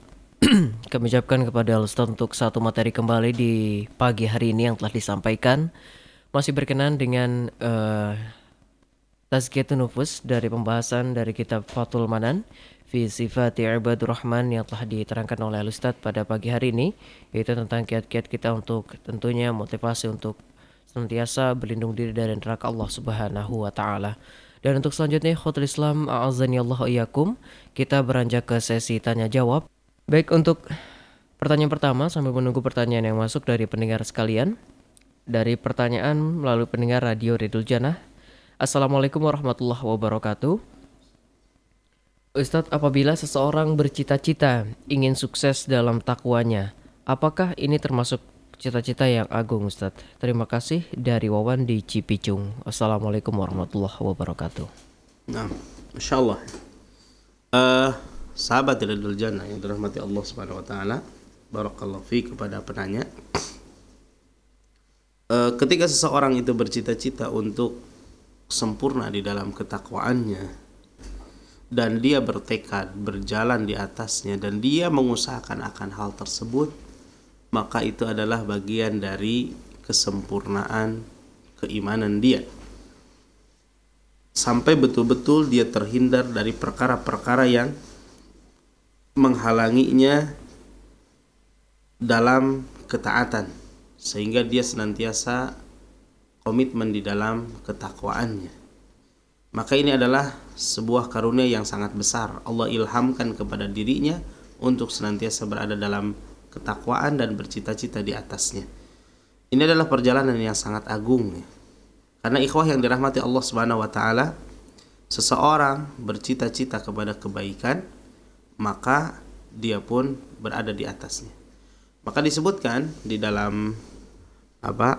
Kami ucapkan kepada Al-Ustaz untuk satu materi kembali di pagi hari ini yang telah disampaikan, masih berkenan dengan uh, Tazkiyatun Nufus dari pembahasan dari kitab Fathul Manan fi Sifati Ibadur Rahman yang telah diterangkan oleh Al-Ustaz pada pagi hari ini, yaitu tentang kiat-kiat kita untuk tentunya motivasi untuk senantiasa berlindung diri dari neraka Allah Subhanahu wa Ta'ala. Dan untuk selanjutnya Khotul Islam a'azzanillahu iyyakum, kita beranjak ke sesi tanya jawab. Baik, untuk pertanyaan pertama sambil menunggu pertanyaan yang masuk dari pendengar sekalian. Dari pertanyaan melalui pendengar Radio Riyadul Jannah. Assalamualaikum warahmatullahi wabarakatuh. Ustadz, apabila seseorang bercita-cita ingin sukses dalam takwanya, apakah ini termasuk cita-cita yang agung, Ustadz? Terima kasih. Dari Wawan di Cipicung. Assalamualaikum warahmatullahi wabarakatuh. Nah, insyaallah. Uh, sahabat Riyadul Jannah yang dirahmati Allah Subhanahu wa taala, barakallahu fi kepada penanya. Uh, ketika seseorang itu bercita-cita untuk sempurna di dalam ketakwaannya dan dia bertekad berjalan di atasnya dan dia mengusahakan akan hal tersebut, maka itu adalah bagian dari kesempurnaan keimanan dia. Sampai betul-betul dia terhindar dari perkara-perkara yang menghalanginya dalam ketaatan. Sehingga dia senantiasa komitmen di dalam ketakwaannya. Maka ini adalah sebuah karunia yang sangat besar. Allah ilhamkan kepada dirinya untuk senantiasa berada dalam ketakwaan dan bercita-cita di atasnya. Ini adalah perjalanan yang sangat agung. Karena ikhwah yang dirahmati Allah Subhanahu wa taala, seseorang bercita-cita kepada kebaikan, maka dia pun berada di atasnya. Maka disebutkan di dalam apa?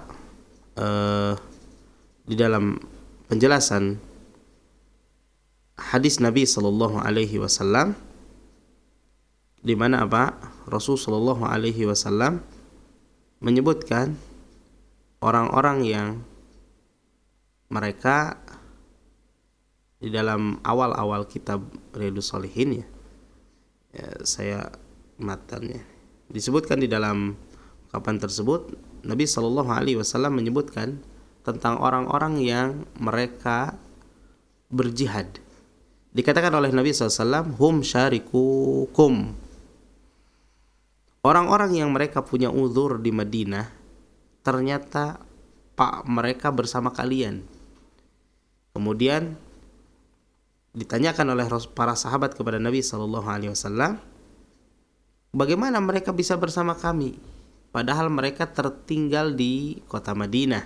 Eh, di dalam penjelasan hadis Nabi sallallahu alaihi wasallam, di mana apa Rasul sallallahu alaihi wasallam menyebutkan orang-orang yang mereka di dalam awal-awal kitab Riyadhus Salihin, ya, ya saya matanya disebutkan di dalam ungkapan tersebut Nabi sallallahu alaihi wasallam menyebutkan tentang orang-orang yang mereka berjihad. Dikatakan oleh Nabi sallallahu alaihi wasallam, hum syarikukum. Orang-orang yang mereka punya uzur di Madinah, ternyata pak mereka bersama kalian. Kemudian ditanyakan oleh para sahabat kepada Nabi Sallallahu Alaihi Wasallam, bagaimana mereka bisa bersama kami, padahal mereka tertinggal di kota Madinah.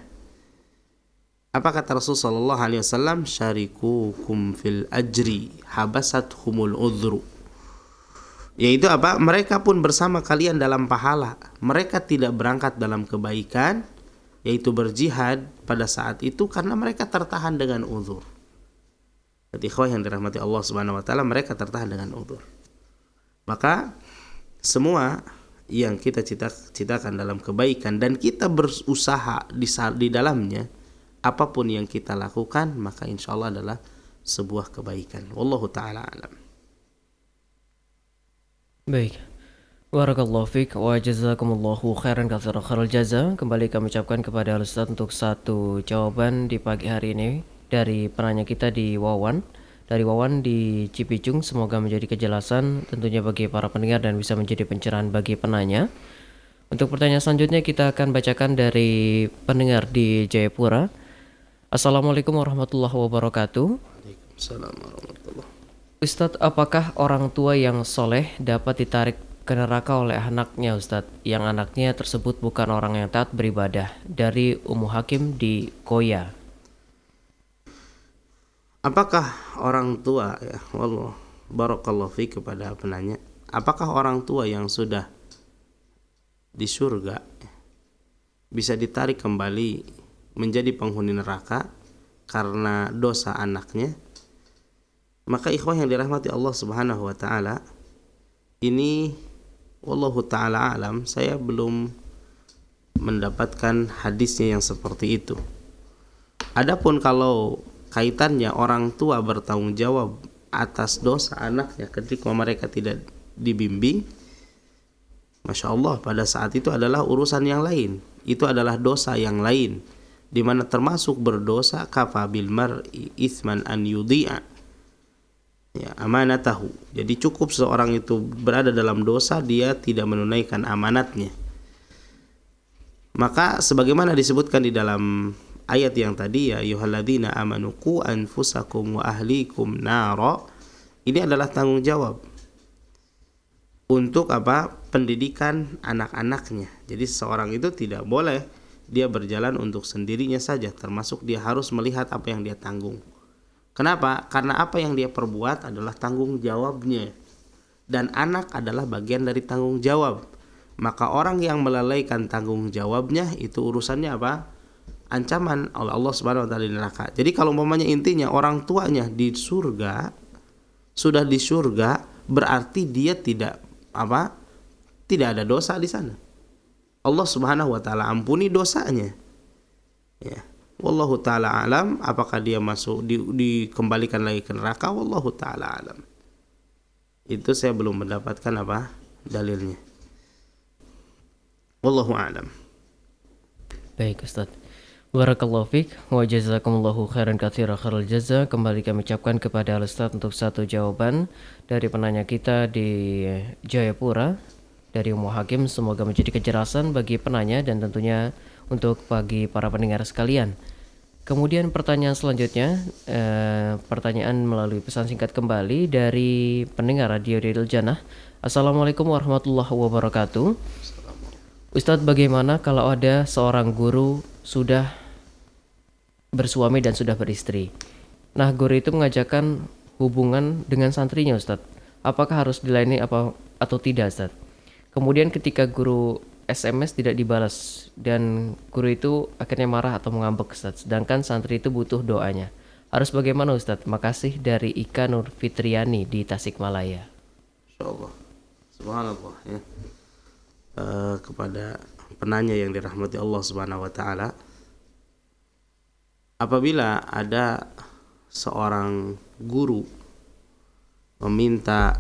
Apa kata Rasul Sallallahu Alaihi Wasallam? Syarikukum fil ajri habasathumul uzru. Yaitu apa? Mereka pun bersama kalian dalam pahala. Mereka tidak berangkat dalam kebaikan, yaitu berjihad pada saat itu karena mereka tertahan dengan uzur. Ikhwah yang dirahmati Allah Subhanahu wa taala, mereka tertahan dengan uzur. Maka semua yang kita cita-citakan dalam kebaikan dan kita berusaha di, di dalamnya, apapun yang kita lakukan, maka insyaallah adalah sebuah kebaikan. Wallahu taala alam. Baik, barakallahu fiik wa jazakumullahu khairan katsira khairal jaza. Kembali kami ucapkan kepada Ustaz untuk satu jawaban di pagi hari ini dari penanya kita di Wawan, dari Wawan di Cipicung. Semoga menjadi kejelasan tentunya bagi para pendengar dan bisa menjadi pencerahan bagi penanya. Untuk pertanyaan selanjutnya kita akan bacakan dari pendengar di Jayapura. Assalamualaikum warahmatullahi wabarakatuh. Waalaikumsalam warahmatullahi wabarakatuh. Ustadz, apakah orang tua yang soleh dapat ditarik ke neraka oleh anaknya, Ustadz, yang anaknya tersebut bukan orang yang taat beribadah? Dari Ummu Hakim di Koya. Apakah orang tua, ya Allah, barakallahu fi kepada penanya, apakah orang tua yang sudah di surga bisa ditarik kembali menjadi penghuni neraka karena dosa anaknya? Maka ikhwah yang dirahmati Allah Subhanahu wa taala, ini wallahu taala alam, saya belum mendapatkan hadisnya yang seperti itu. Adapun kalau kaitannya orang tua bertanggung jawab atas dosa anaknya ketika mereka tidak dibimbing, Masya Allah, pada saat itu adalah urusan yang lain. Itu adalah dosa yang lain, di mana termasuk berdosa kafabil mar'i itsman an yudhi'a, ya, amanatahu. Jadi cukup seseorang itu berada dalam dosa, dia tidak menunaikan amanatnya. Maka sebagaimana disebutkan di dalam ayat yang tadi, ya ayyuhalladzina amanu qu anfusakum wa ahlikum nara, ini adalah tanggung jawab untuk apa? Pendidikan anak-anaknya. Jadi seorang itu tidak boleh dia berjalan untuk sendirinya saja, termasuk dia harus melihat apa yang dia tanggung. Kenapa? Karena apa yang dia perbuat adalah tanggung jawabnya, dan anak adalah bagian dari tanggung jawab. Maka orang yang melalaikan tanggung jawabnya itu urusannya apa? Ancaman oleh Allah Subhanahu wa taala di neraka. Jadi kalau umpamanya intinya orang tuanya di surga, sudah di surga, berarti dia tidak apa? Tidak ada dosa di sana. Allah Subhanahu wa taala ampuni dosanya. Ya. Wallahu taala alam, apakah dia masuk di, dikembalikan lagi ke neraka? Wallahu taala alam. Itu saya belum mendapatkan apa? Dalilnya. Wallahu alam. Baik, Ustaz. Barakallahu fiik wa jazakumullahu khairan katsiran khairul jazaa. Kembali kami ucapkan kepada Al-Ustaz untuk satu jawaban dari penanya kita di Jayapura dari Umu Hakim. Semoga menjadi kejelasan bagi penanya dan tentunya untuk bagi para pendengar sekalian. Kemudian pertanyaan selanjutnya, eh, pertanyaan melalui pesan singkat kembali dari pendengar Radio Riyadul Jannah. Assalamualaikum warahmatullahi wabarakatuh. Ustadz, bagaimana kalau ada seorang guru sudah bersuami dan sudah beristri? Nah, guru itu mengajarkan hubungan dengan santrinya, Ustadz. Apakah harus dilayani apa atau tidak, Ustadz? Kemudian ketika guru S M S tidak dibalas dan guru itu akhirnya marah atau mengambek, Ustadz. Sedangkan santri itu butuh doanya. Harus bagaimana, Ustadz? Makasih dari Ika Nur Fitriani di Tasikmalaya. Insyaallah. Subhanallah, ya. E, kepada penanya yang dirahmati Allah Subhanahu wa taala, apabila ada seorang guru meminta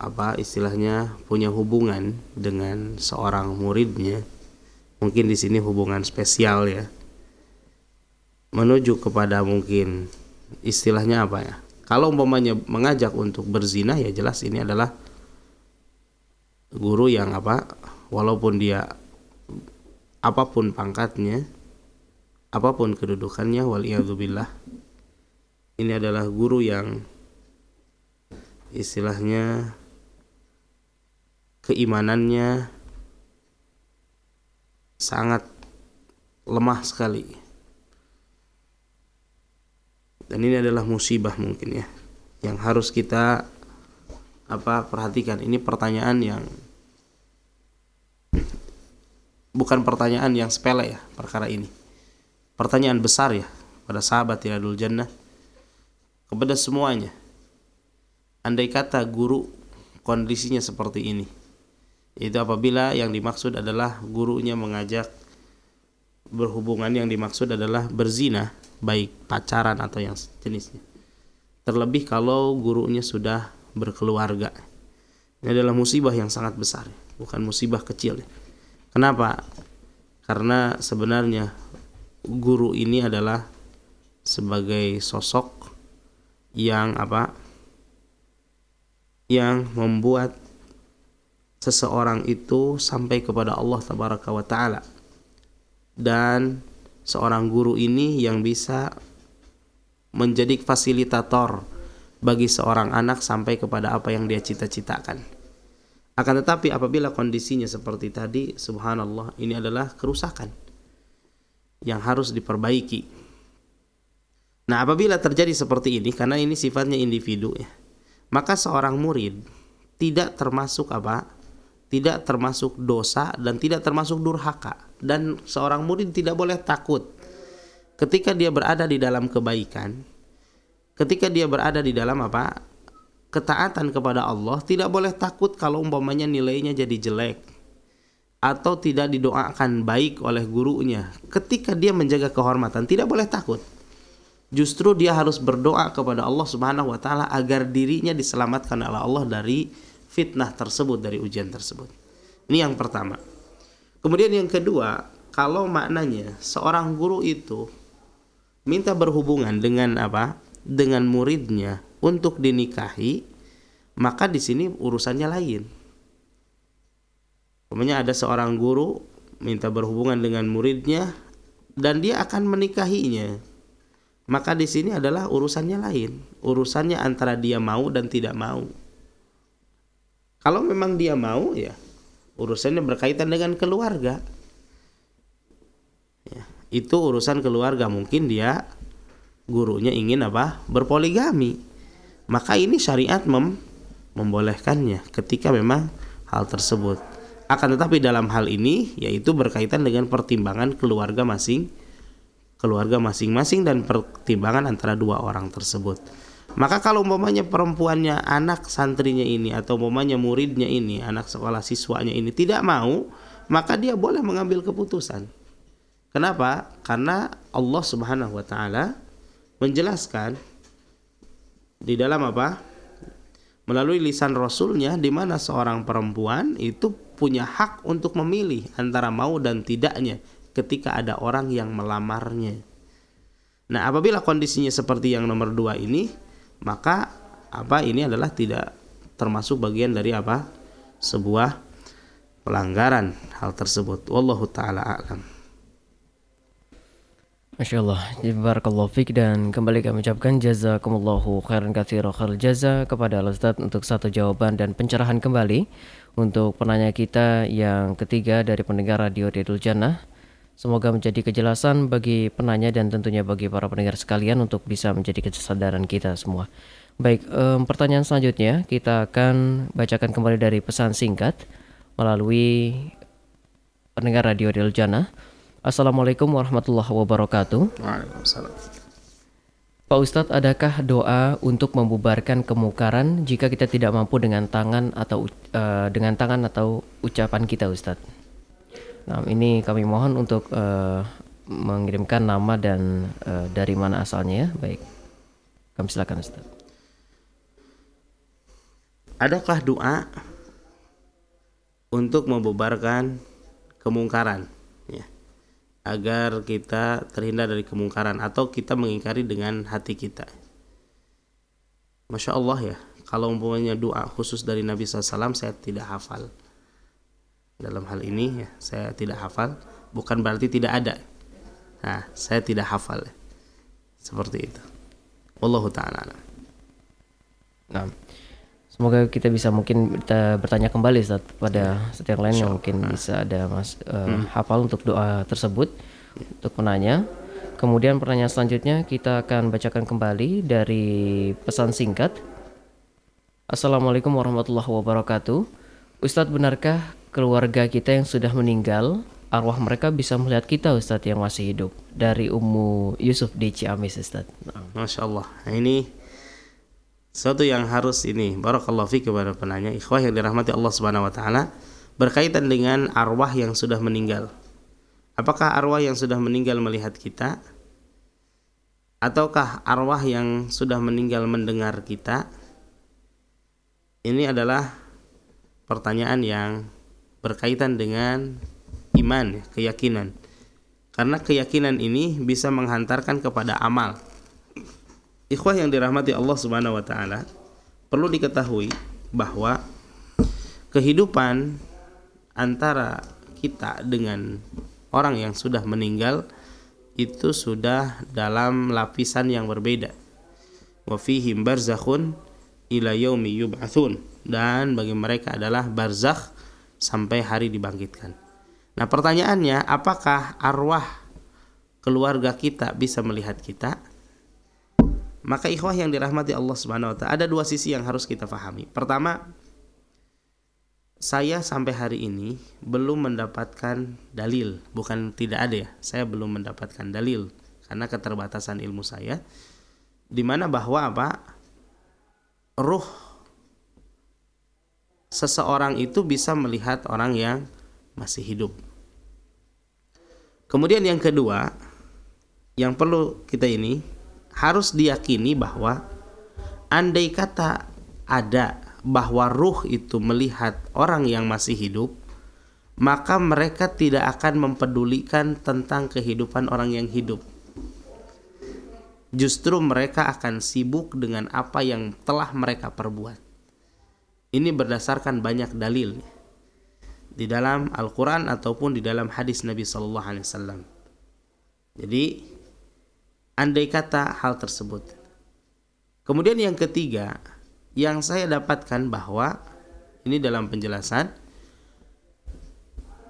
apa istilahnya punya hubungan dengan seorang muridnya, mungkin di sini hubungan spesial ya, menuju kepada mungkin istilahnya apa ya, kalau umpamanya mengajak untuk berzina, ya jelas ini adalah guru yang apa, walaupun dia apapun pangkatnya, apapun kedudukannya, waliyadzubillah, ini adalah guru yang istilahnya keimanannya sangat lemah sekali, dan ini adalah musibah mungkin ya yang harus kita apa perhatikan. Ini pertanyaan yang bukan pertanyaan yang sepele ya, perkara ini pertanyaan besar ya pada sahabat Riyadul Jannah, kepada semuanya. Andai kata guru kondisinya seperti ini, itu apabila yang dimaksud adalah gurunya mengajak berhubungan yang dimaksud adalah berzina, baik pacaran atau yang jenisnya, terlebih kalau gurunya sudah berkeluarga, ini adalah musibah yang sangat besar, bukan musibah kecil. Kenapa? Karena sebenarnya guru ini adalah sebagai sosok yang apa? Yang membuat seseorang itu sampai kepada Allah Tabaraka wa Ta'ala. Dan seorang guru ini yang bisa menjadi fasilitator bagi seorang anak sampai kepada apa yang dia cita-citakan. Akan tetapi apabila kondisinya seperti tadi, subhanallah, ini adalah kerusakan yang harus diperbaiki. Nah, apabila terjadi seperti ini, karena ini sifatnya individu ya, maka seorang murid tidak termasuk apa? Tidak termasuk dosa dan tidak termasuk durhaka. Dan seorang murid tidak boleh takut ketika dia berada di dalam kebaikan, ketika dia berada di dalam apa? Ketaatan kepada Allah, tidak boleh takut kalau umpamanya nilainya jadi jelek atau tidak didoakan baik oleh gurunya. Ketika dia menjaga kehormatan, tidak boleh takut. Justru dia harus berdoa kepada Allah Subhanahu wa taala agar dirinya diselamatkan oleh Allah dari fitnah tersebut, dari ujian tersebut. Ini yang pertama. Kemudian yang kedua, kalau maknanya seorang guru itu minta berhubungan dengan apa? Dengan muridnya untuk dinikahi, maka di sini urusannya lain. Namanya ada seorang guru minta berhubungan dengan muridnya dan dia akan menikahinya. Maka di sini adalah urusannya lain, urusannya antara dia mau dan tidak mau. Kalau memang dia mau, ya urusannya berkaitan dengan keluarga, ya, itu urusan keluarga. Mungkin dia gurunya ingin apa? Berpoligami. Maka ini syariat mem- membolehkannya ketika memang hal tersebut. Akan tetapi dalam hal ini yaitu berkaitan dengan pertimbangan keluarga masing keluarga masing-masing dan pertimbangan antara dua orang tersebut. Maka kalau umpamanya perempuannya anak santrinya ini atau umpamanya muridnya ini, anak sekolah siswanya ini tidak mau, maka dia boleh mengambil keputusan. Kenapa? Karena Allah Subhanahu wa taala menjelaskan di dalam apa? Melalui lisan Rasulnya, di mana seorang perempuan itu punya hak untuk memilih antara mau dan tidaknya ketika ada orang yang melamarnya. Nah, apabila kondisinya seperti yang nomor dua ini, maka apa ini adalah tidak termasuk bagian dari apa? Sebuah pelanggaran hal tersebut. Wallahu ta'ala a'lam. Masya Allah, barakallahu fiik, dan kembali kami ucapkan jazakumullahu khairan katsiran khairal jaza kepada Al-Ustaz untuk satu jawaban dan pencerahan kembali untuk penanya kita yang ketiga dari pendengar Radio Riyadul Jannah. Semoga menjadi kejelasan bagi penanya dan tentunya bagi para pendengar sekalian untuk bisa menjadi kesadaran kita semua. Baik, um, pertanyaan selanjutnya kita akan bacakan kembali dari pesan singkat melalui pendengar Radio Riyadul Jannah. Assalamualaikum warahmatullahi wabarakatuh. Waalaikumsalam. Pak Ustadz, adakah doa untuk membubarkan kemungkaran jika kita tidak mampu dengan tangan atau uh, dengan tangan atau ucapan kita, Ustadz? Nah, ini kami mohon untuk uh, mengirimkan nama dan uh, dari mana asalnya ya. Baik, kami silakan, Ustadz. Adakah doa untuk membubarkan kemungkaran? Ya. Agar kita terhindar dari kemungkaran atau kita mengingkari dengan hati kita. Masya Allah ya, kalau umpamanya doa khusus dari Nabi shallallahu alaihi wasallam saya tidak hafal. Dalam hal ini ya, saya tidak hafal, bukan berarti tidak ada. Nah, saya tidak hafal. Seperti itu. Wallahu ta'ala. Nah, semoga kita bisa mungkin kita bertanya kembali Ustaz, pada setiap lain yang mungkin bisa ada mas, uh, hmm. hafal untuk doa tersebut untuk penanya. Kemudian pertanyaan selanjutnya kita akan bacakan kembali dari pesan singkat. Assalamualaikum warahmatullahi wabarakatuh. Ustaz, benarkah keluarga kita yang sudah meninggal arwah mereka bisa melihat kita Ustaz yang masih hidup? Dari Ummu Yusuf di Ciamis Ustaz. Masya Allah, ini suatu yang harus ini barakallahu fiik kepada penanya, ikhwah yang dirahmati Allah Subhanahu wa taala, berkaitan dengan arwah yang sudah meninggal. Apakah arwah yang sudah meninggal melihat kita? Ataukah arwah yang sudah meninggal mendengar kita? Ini adalah pertanyaan yang berkaitan dengan iman, keyakinan. Karena keyakinan ini bisa menghantarkan kepada amal. Ikhwah yang dirahmati Allah Subhanahu wa taala, perlu diketahui bahwa kehidupan antara kita dengan orang yang sudah meninggal itu sudah dalam lapisan yang berbeda. Wa fihim barzakhun ila yaumi yub'atsun, dan bagi mereka adalah barzakh sampai hari dibangkitkan. Nah, pertanyaannya, apakah arwah keluarga kita bisa melihat kita? Maka ikhwah yang dirahmati Allah Subhanahu wa taala, ada dua sisi yang harus kita pahami. Pertama, saya sampai hari ini belum mendapatkan dalil, bukan tidak ada ya. Saya belum mendapatkan dalil karena keterbatasan ilmu saya, di mana bahwa apa? Ruh seseorang itu bisa melihat orang yang masih hidup. Kemudian yang kedua, yang perlu kita ini harus diyakini bahwa andai kata ada bahwa ruh itu melihat orang yang masih hidup, maka mereka tidak akan mempedulikan tentang kehidupan orang yang hidup. Justru mereka akan sibuk dengan apa yang telah mereka perbuat. Ini berdasarkan banyak dalil di dalam Al-Quran ataupun di dalam hadis Nabi Sallallahu Alaihi Wasallam. Jadi andai kata hal tersebut. Kemudian yang ketiga yang saya dapatkan bahwa ini dalam penjelasan,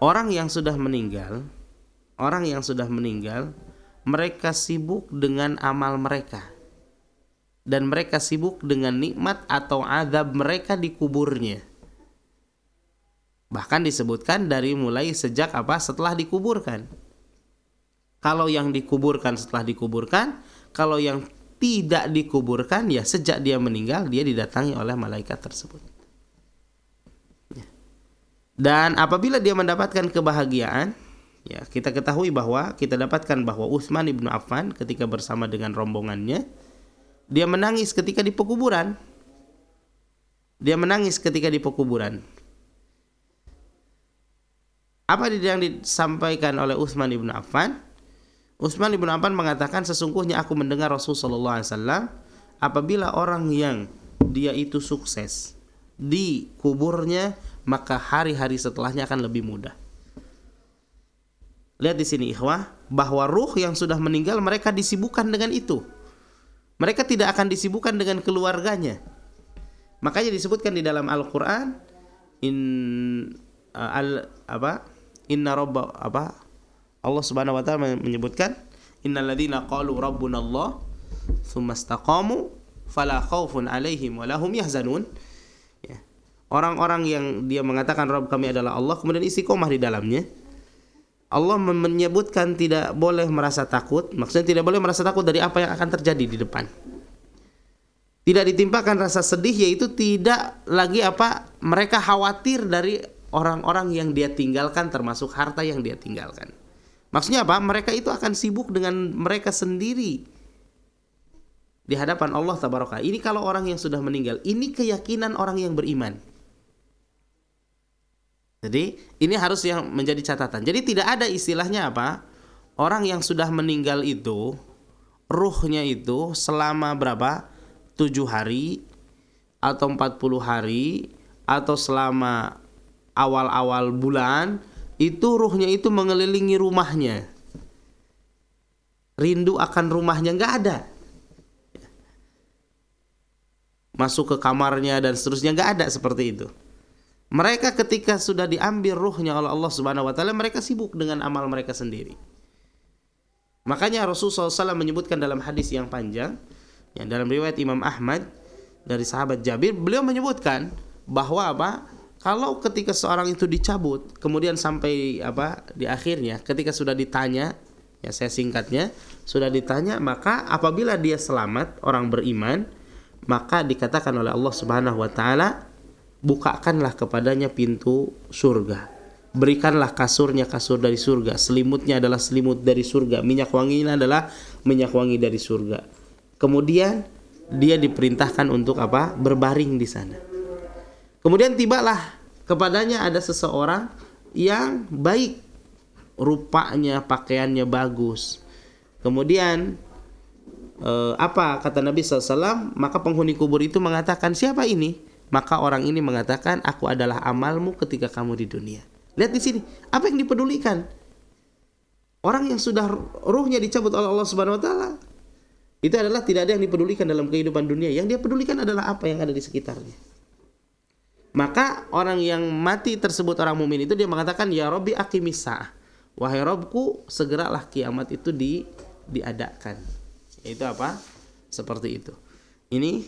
orang yang sudah meninggal, orang yang sudah meninggal mereka sibuk dengan amal mereka dan mereka sibuk dengan nikmat atau azab mereka di kuburnya. Bahkan disebutkan dari mulai sejak apa setelah dikuburkan. Kalau yang dikuburkan setelah dikuburkan, kalau yang tidak dikuburkan ya sejak dia meninggal dia didatangi oleh malaikat tersebut. Dan apabila dia mendapatkan kebahagiaan, ya kita ketahui bahwa kita dapatkan bahwa Utsman ibn Affan ketika bersama dengan rombongannya dia menangis ketika di pekuburan. Dia menangis ketika di pekuburan. Apa yang disampaikan oleh Utsman ibn Affan? Utsman ibn Affan mengatakan, sesungguhnya aku mendengar Rasulullah shallallahu alaihi wasallam apabila orang yang dia itu sukses di kuburnya maka hari-hari setelahnya akan lebih mudah. Lihat di sini ikhwah, bahwa ruh yang sudah meninggal mereka disibukkan dengan itu. Mereka tidak akan disibukkan dengan keluarganya. Makanya disebutkan di dalam Al-Qur'an in uh, al apa? Inna Rabb apa? Allah Subhanahu wa taala menyebutkan innalladzina qalu rabbunallah tsumastaqamu fala khaufun alaihim wa lahum yahzanun. Ya. Orang-orang yang dia mengatakan Rabb kami adalah Allah kemudian istiqomah di dalamnya, Allah menyebutkan tidak boleh merasa takut. Maksudnya tidak boleh merasa takut dari apa yang akan terjadi di depan. Tidak ditimpakan rasa sedih, yaitu tidak lagi apa mereka khawatir dari orang-orang yang dia tinggalkan, termasuk harta yang dia tinggalkan. Maksudnya apa? Mereka itu akan sibuk dengan mereka sendiri di hadapan Allah Tabaraka. Ini kalau orang yang sudah meninggal. Ini keyakinan orang yang beriman. Jadi ini harus yang menjadi catatan. Jadi tidak ada istilahnya apa? Orang yang sudah meninggal itu ruhnya itu selama berapa? tujuh hari atau empat puluh hari atau selama awal-awal bulan itu ruhnya itu mengelilingi rumahnya. Rindu akan rumahnya enggak ada. Masuk ke kamarnya dan seterusnya enggak ada seperti itu. Mereka ketika sudah diambil ruhnya oleh Allah Subhanahu wa taala mereka sibuk dengan amal mereka sendiri. Makanya Rasulullah shallallahu alaihi wasallam menyebutkan dalam hadis yang panjang yang dalam riwayat Imam Ahmad dari sahabat Jabir, beliau menyebutkan bahwa apa? Kalau ketika seorang itu dicabut kemudian sampai apa? Di akhirnya ketika sudah ditanya, ya saya singkatnya, sudah ditanya maka apabila dia selamat orang beriman maka dikatakan oleh Allah Subhanahu wa taala, bukakanlah kepadanya pintu surga, berikanlah kasurnya kasur dari surga, selimutnya adalah selimut dari surga, minyak wanginya adalah minyak wangi dari surga. Kemudian dia diperintahkan untuk apa? Berbaring di sana. Kemudian tibalah kepadanya ada seseorang yang baik, rupanya, pakaiannya bagus. Kemudian eh, apa kata Nabi shallallahu alaihi wasallam? Maka penghuni kubur itu mengatakan, siapa ini? Maka orang ini mengatakan, aku adalah amalmu ketika kamu di dunia. Lihat di sini, apa yang dipedulikan? Orang yang sudah ruhnya dicabut oleh Allah Subhanahu wa taala itu adalah tidak ada yang dipedulikan dalam kehidupan dunia. Yang dia pedulikan adalah apa yang ada di sekitarnya. Maka orang yang mati tersebut, orang mukmin itu dia mengatakan, ya Rabbi aqimis sa'ah. Wahai Rabbku, segeralah kiamat itu di diadakan. Itu apa? Seperti itu. Ini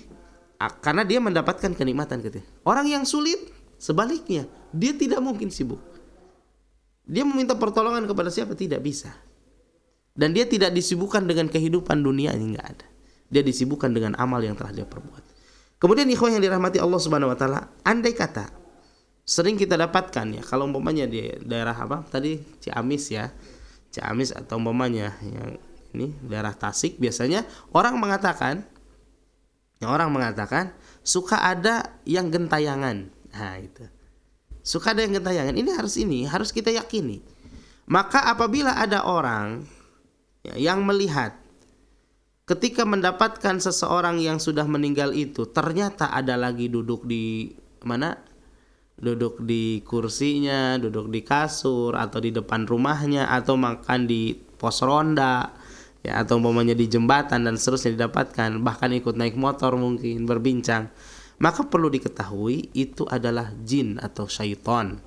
karena dia mendapatkan kenikmatan gitu. Orang yang sulit sebaliknya, dia tidak mungkin sibuk. Dia meminta pertolongan kepada siapa? Tidak bisa. Dan dia tidak disibukkan dengan kehidupan dunia, ini enggak ada. Dia disibukkan dengan amal yang telah dia perbuat. Kemudian ikhwah yang dirahmati Allah Subhanahu wa taala, andai kata sering kita dapatkan ya, kalau umpamanya di daerah apa? Tadi Ciamis ya. Ciamis atau umpamanya yang ini daerah Tasik biasanya orang mengatakan Yang orang mengatakan suka ada yang gentayangan. Nah itu. Suka ada yang gentayangan. Ini harus ini, harus kita yakini. Maka apabila ada orang yang melihat ketika mendapatkan seseorang yang sudah meninggal itu ternyata ada lagi duduk di mana? Duduk di kursinya, duduk di kasur atau di depan rumahnya atau makan di pos ronda ya, atau umpamanya di jembatan dan seterusnya didapatkan, bahkan ikut naik motor mungkin berbincang, maka perlu diketahui itu adalah jin atau syaitan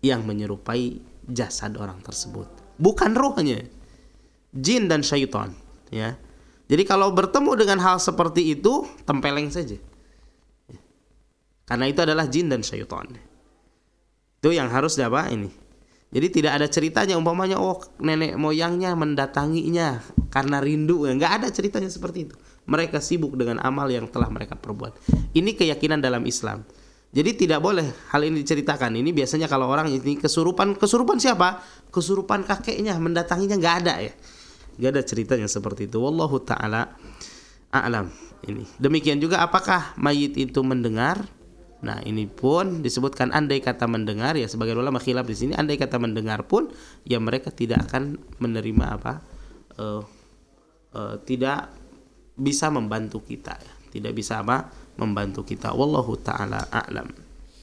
yang menyerupai jasad orang tersebut, bukan ruhnya. Jin dan syaitan ya. Jadi kalau bertemu dengan hal seperti itu, tempeleng saja ya. Karena itu adalah jin dan syaitan. Itu yang harus dapat ini. Jadi tidak ada ceritanya umpamanya oh nenek moyangnya mendatanginya karena rindu. Enggak ada ceritanya seperti itu. Mereka sibuk dengan amal yang telah mereka perbuat. Ini keyakinan dalam Islam. Jadi tidak boleh hal ini diceritakan. Ini biasanya kalau orang ini kesurupan, kesurupan siapa? Kesurupan kakeknya mendatanginya, enggak ada ya. Enggak ada ceritanya seperti itu. Wallahu taala a'lam. Ini. Demikian juga apakah mayit itu mendengar? Nah, ini pun disebutkan andai kata mendengar ya, sebagai ulama khilaf di sini, andai kata mendengar pun ya mereka tidak akan menerima apa? Uh, uh, tidak bisa membantu kita ya. Tidak bisa apa? Membantu kita. Wallahu taala a'lam.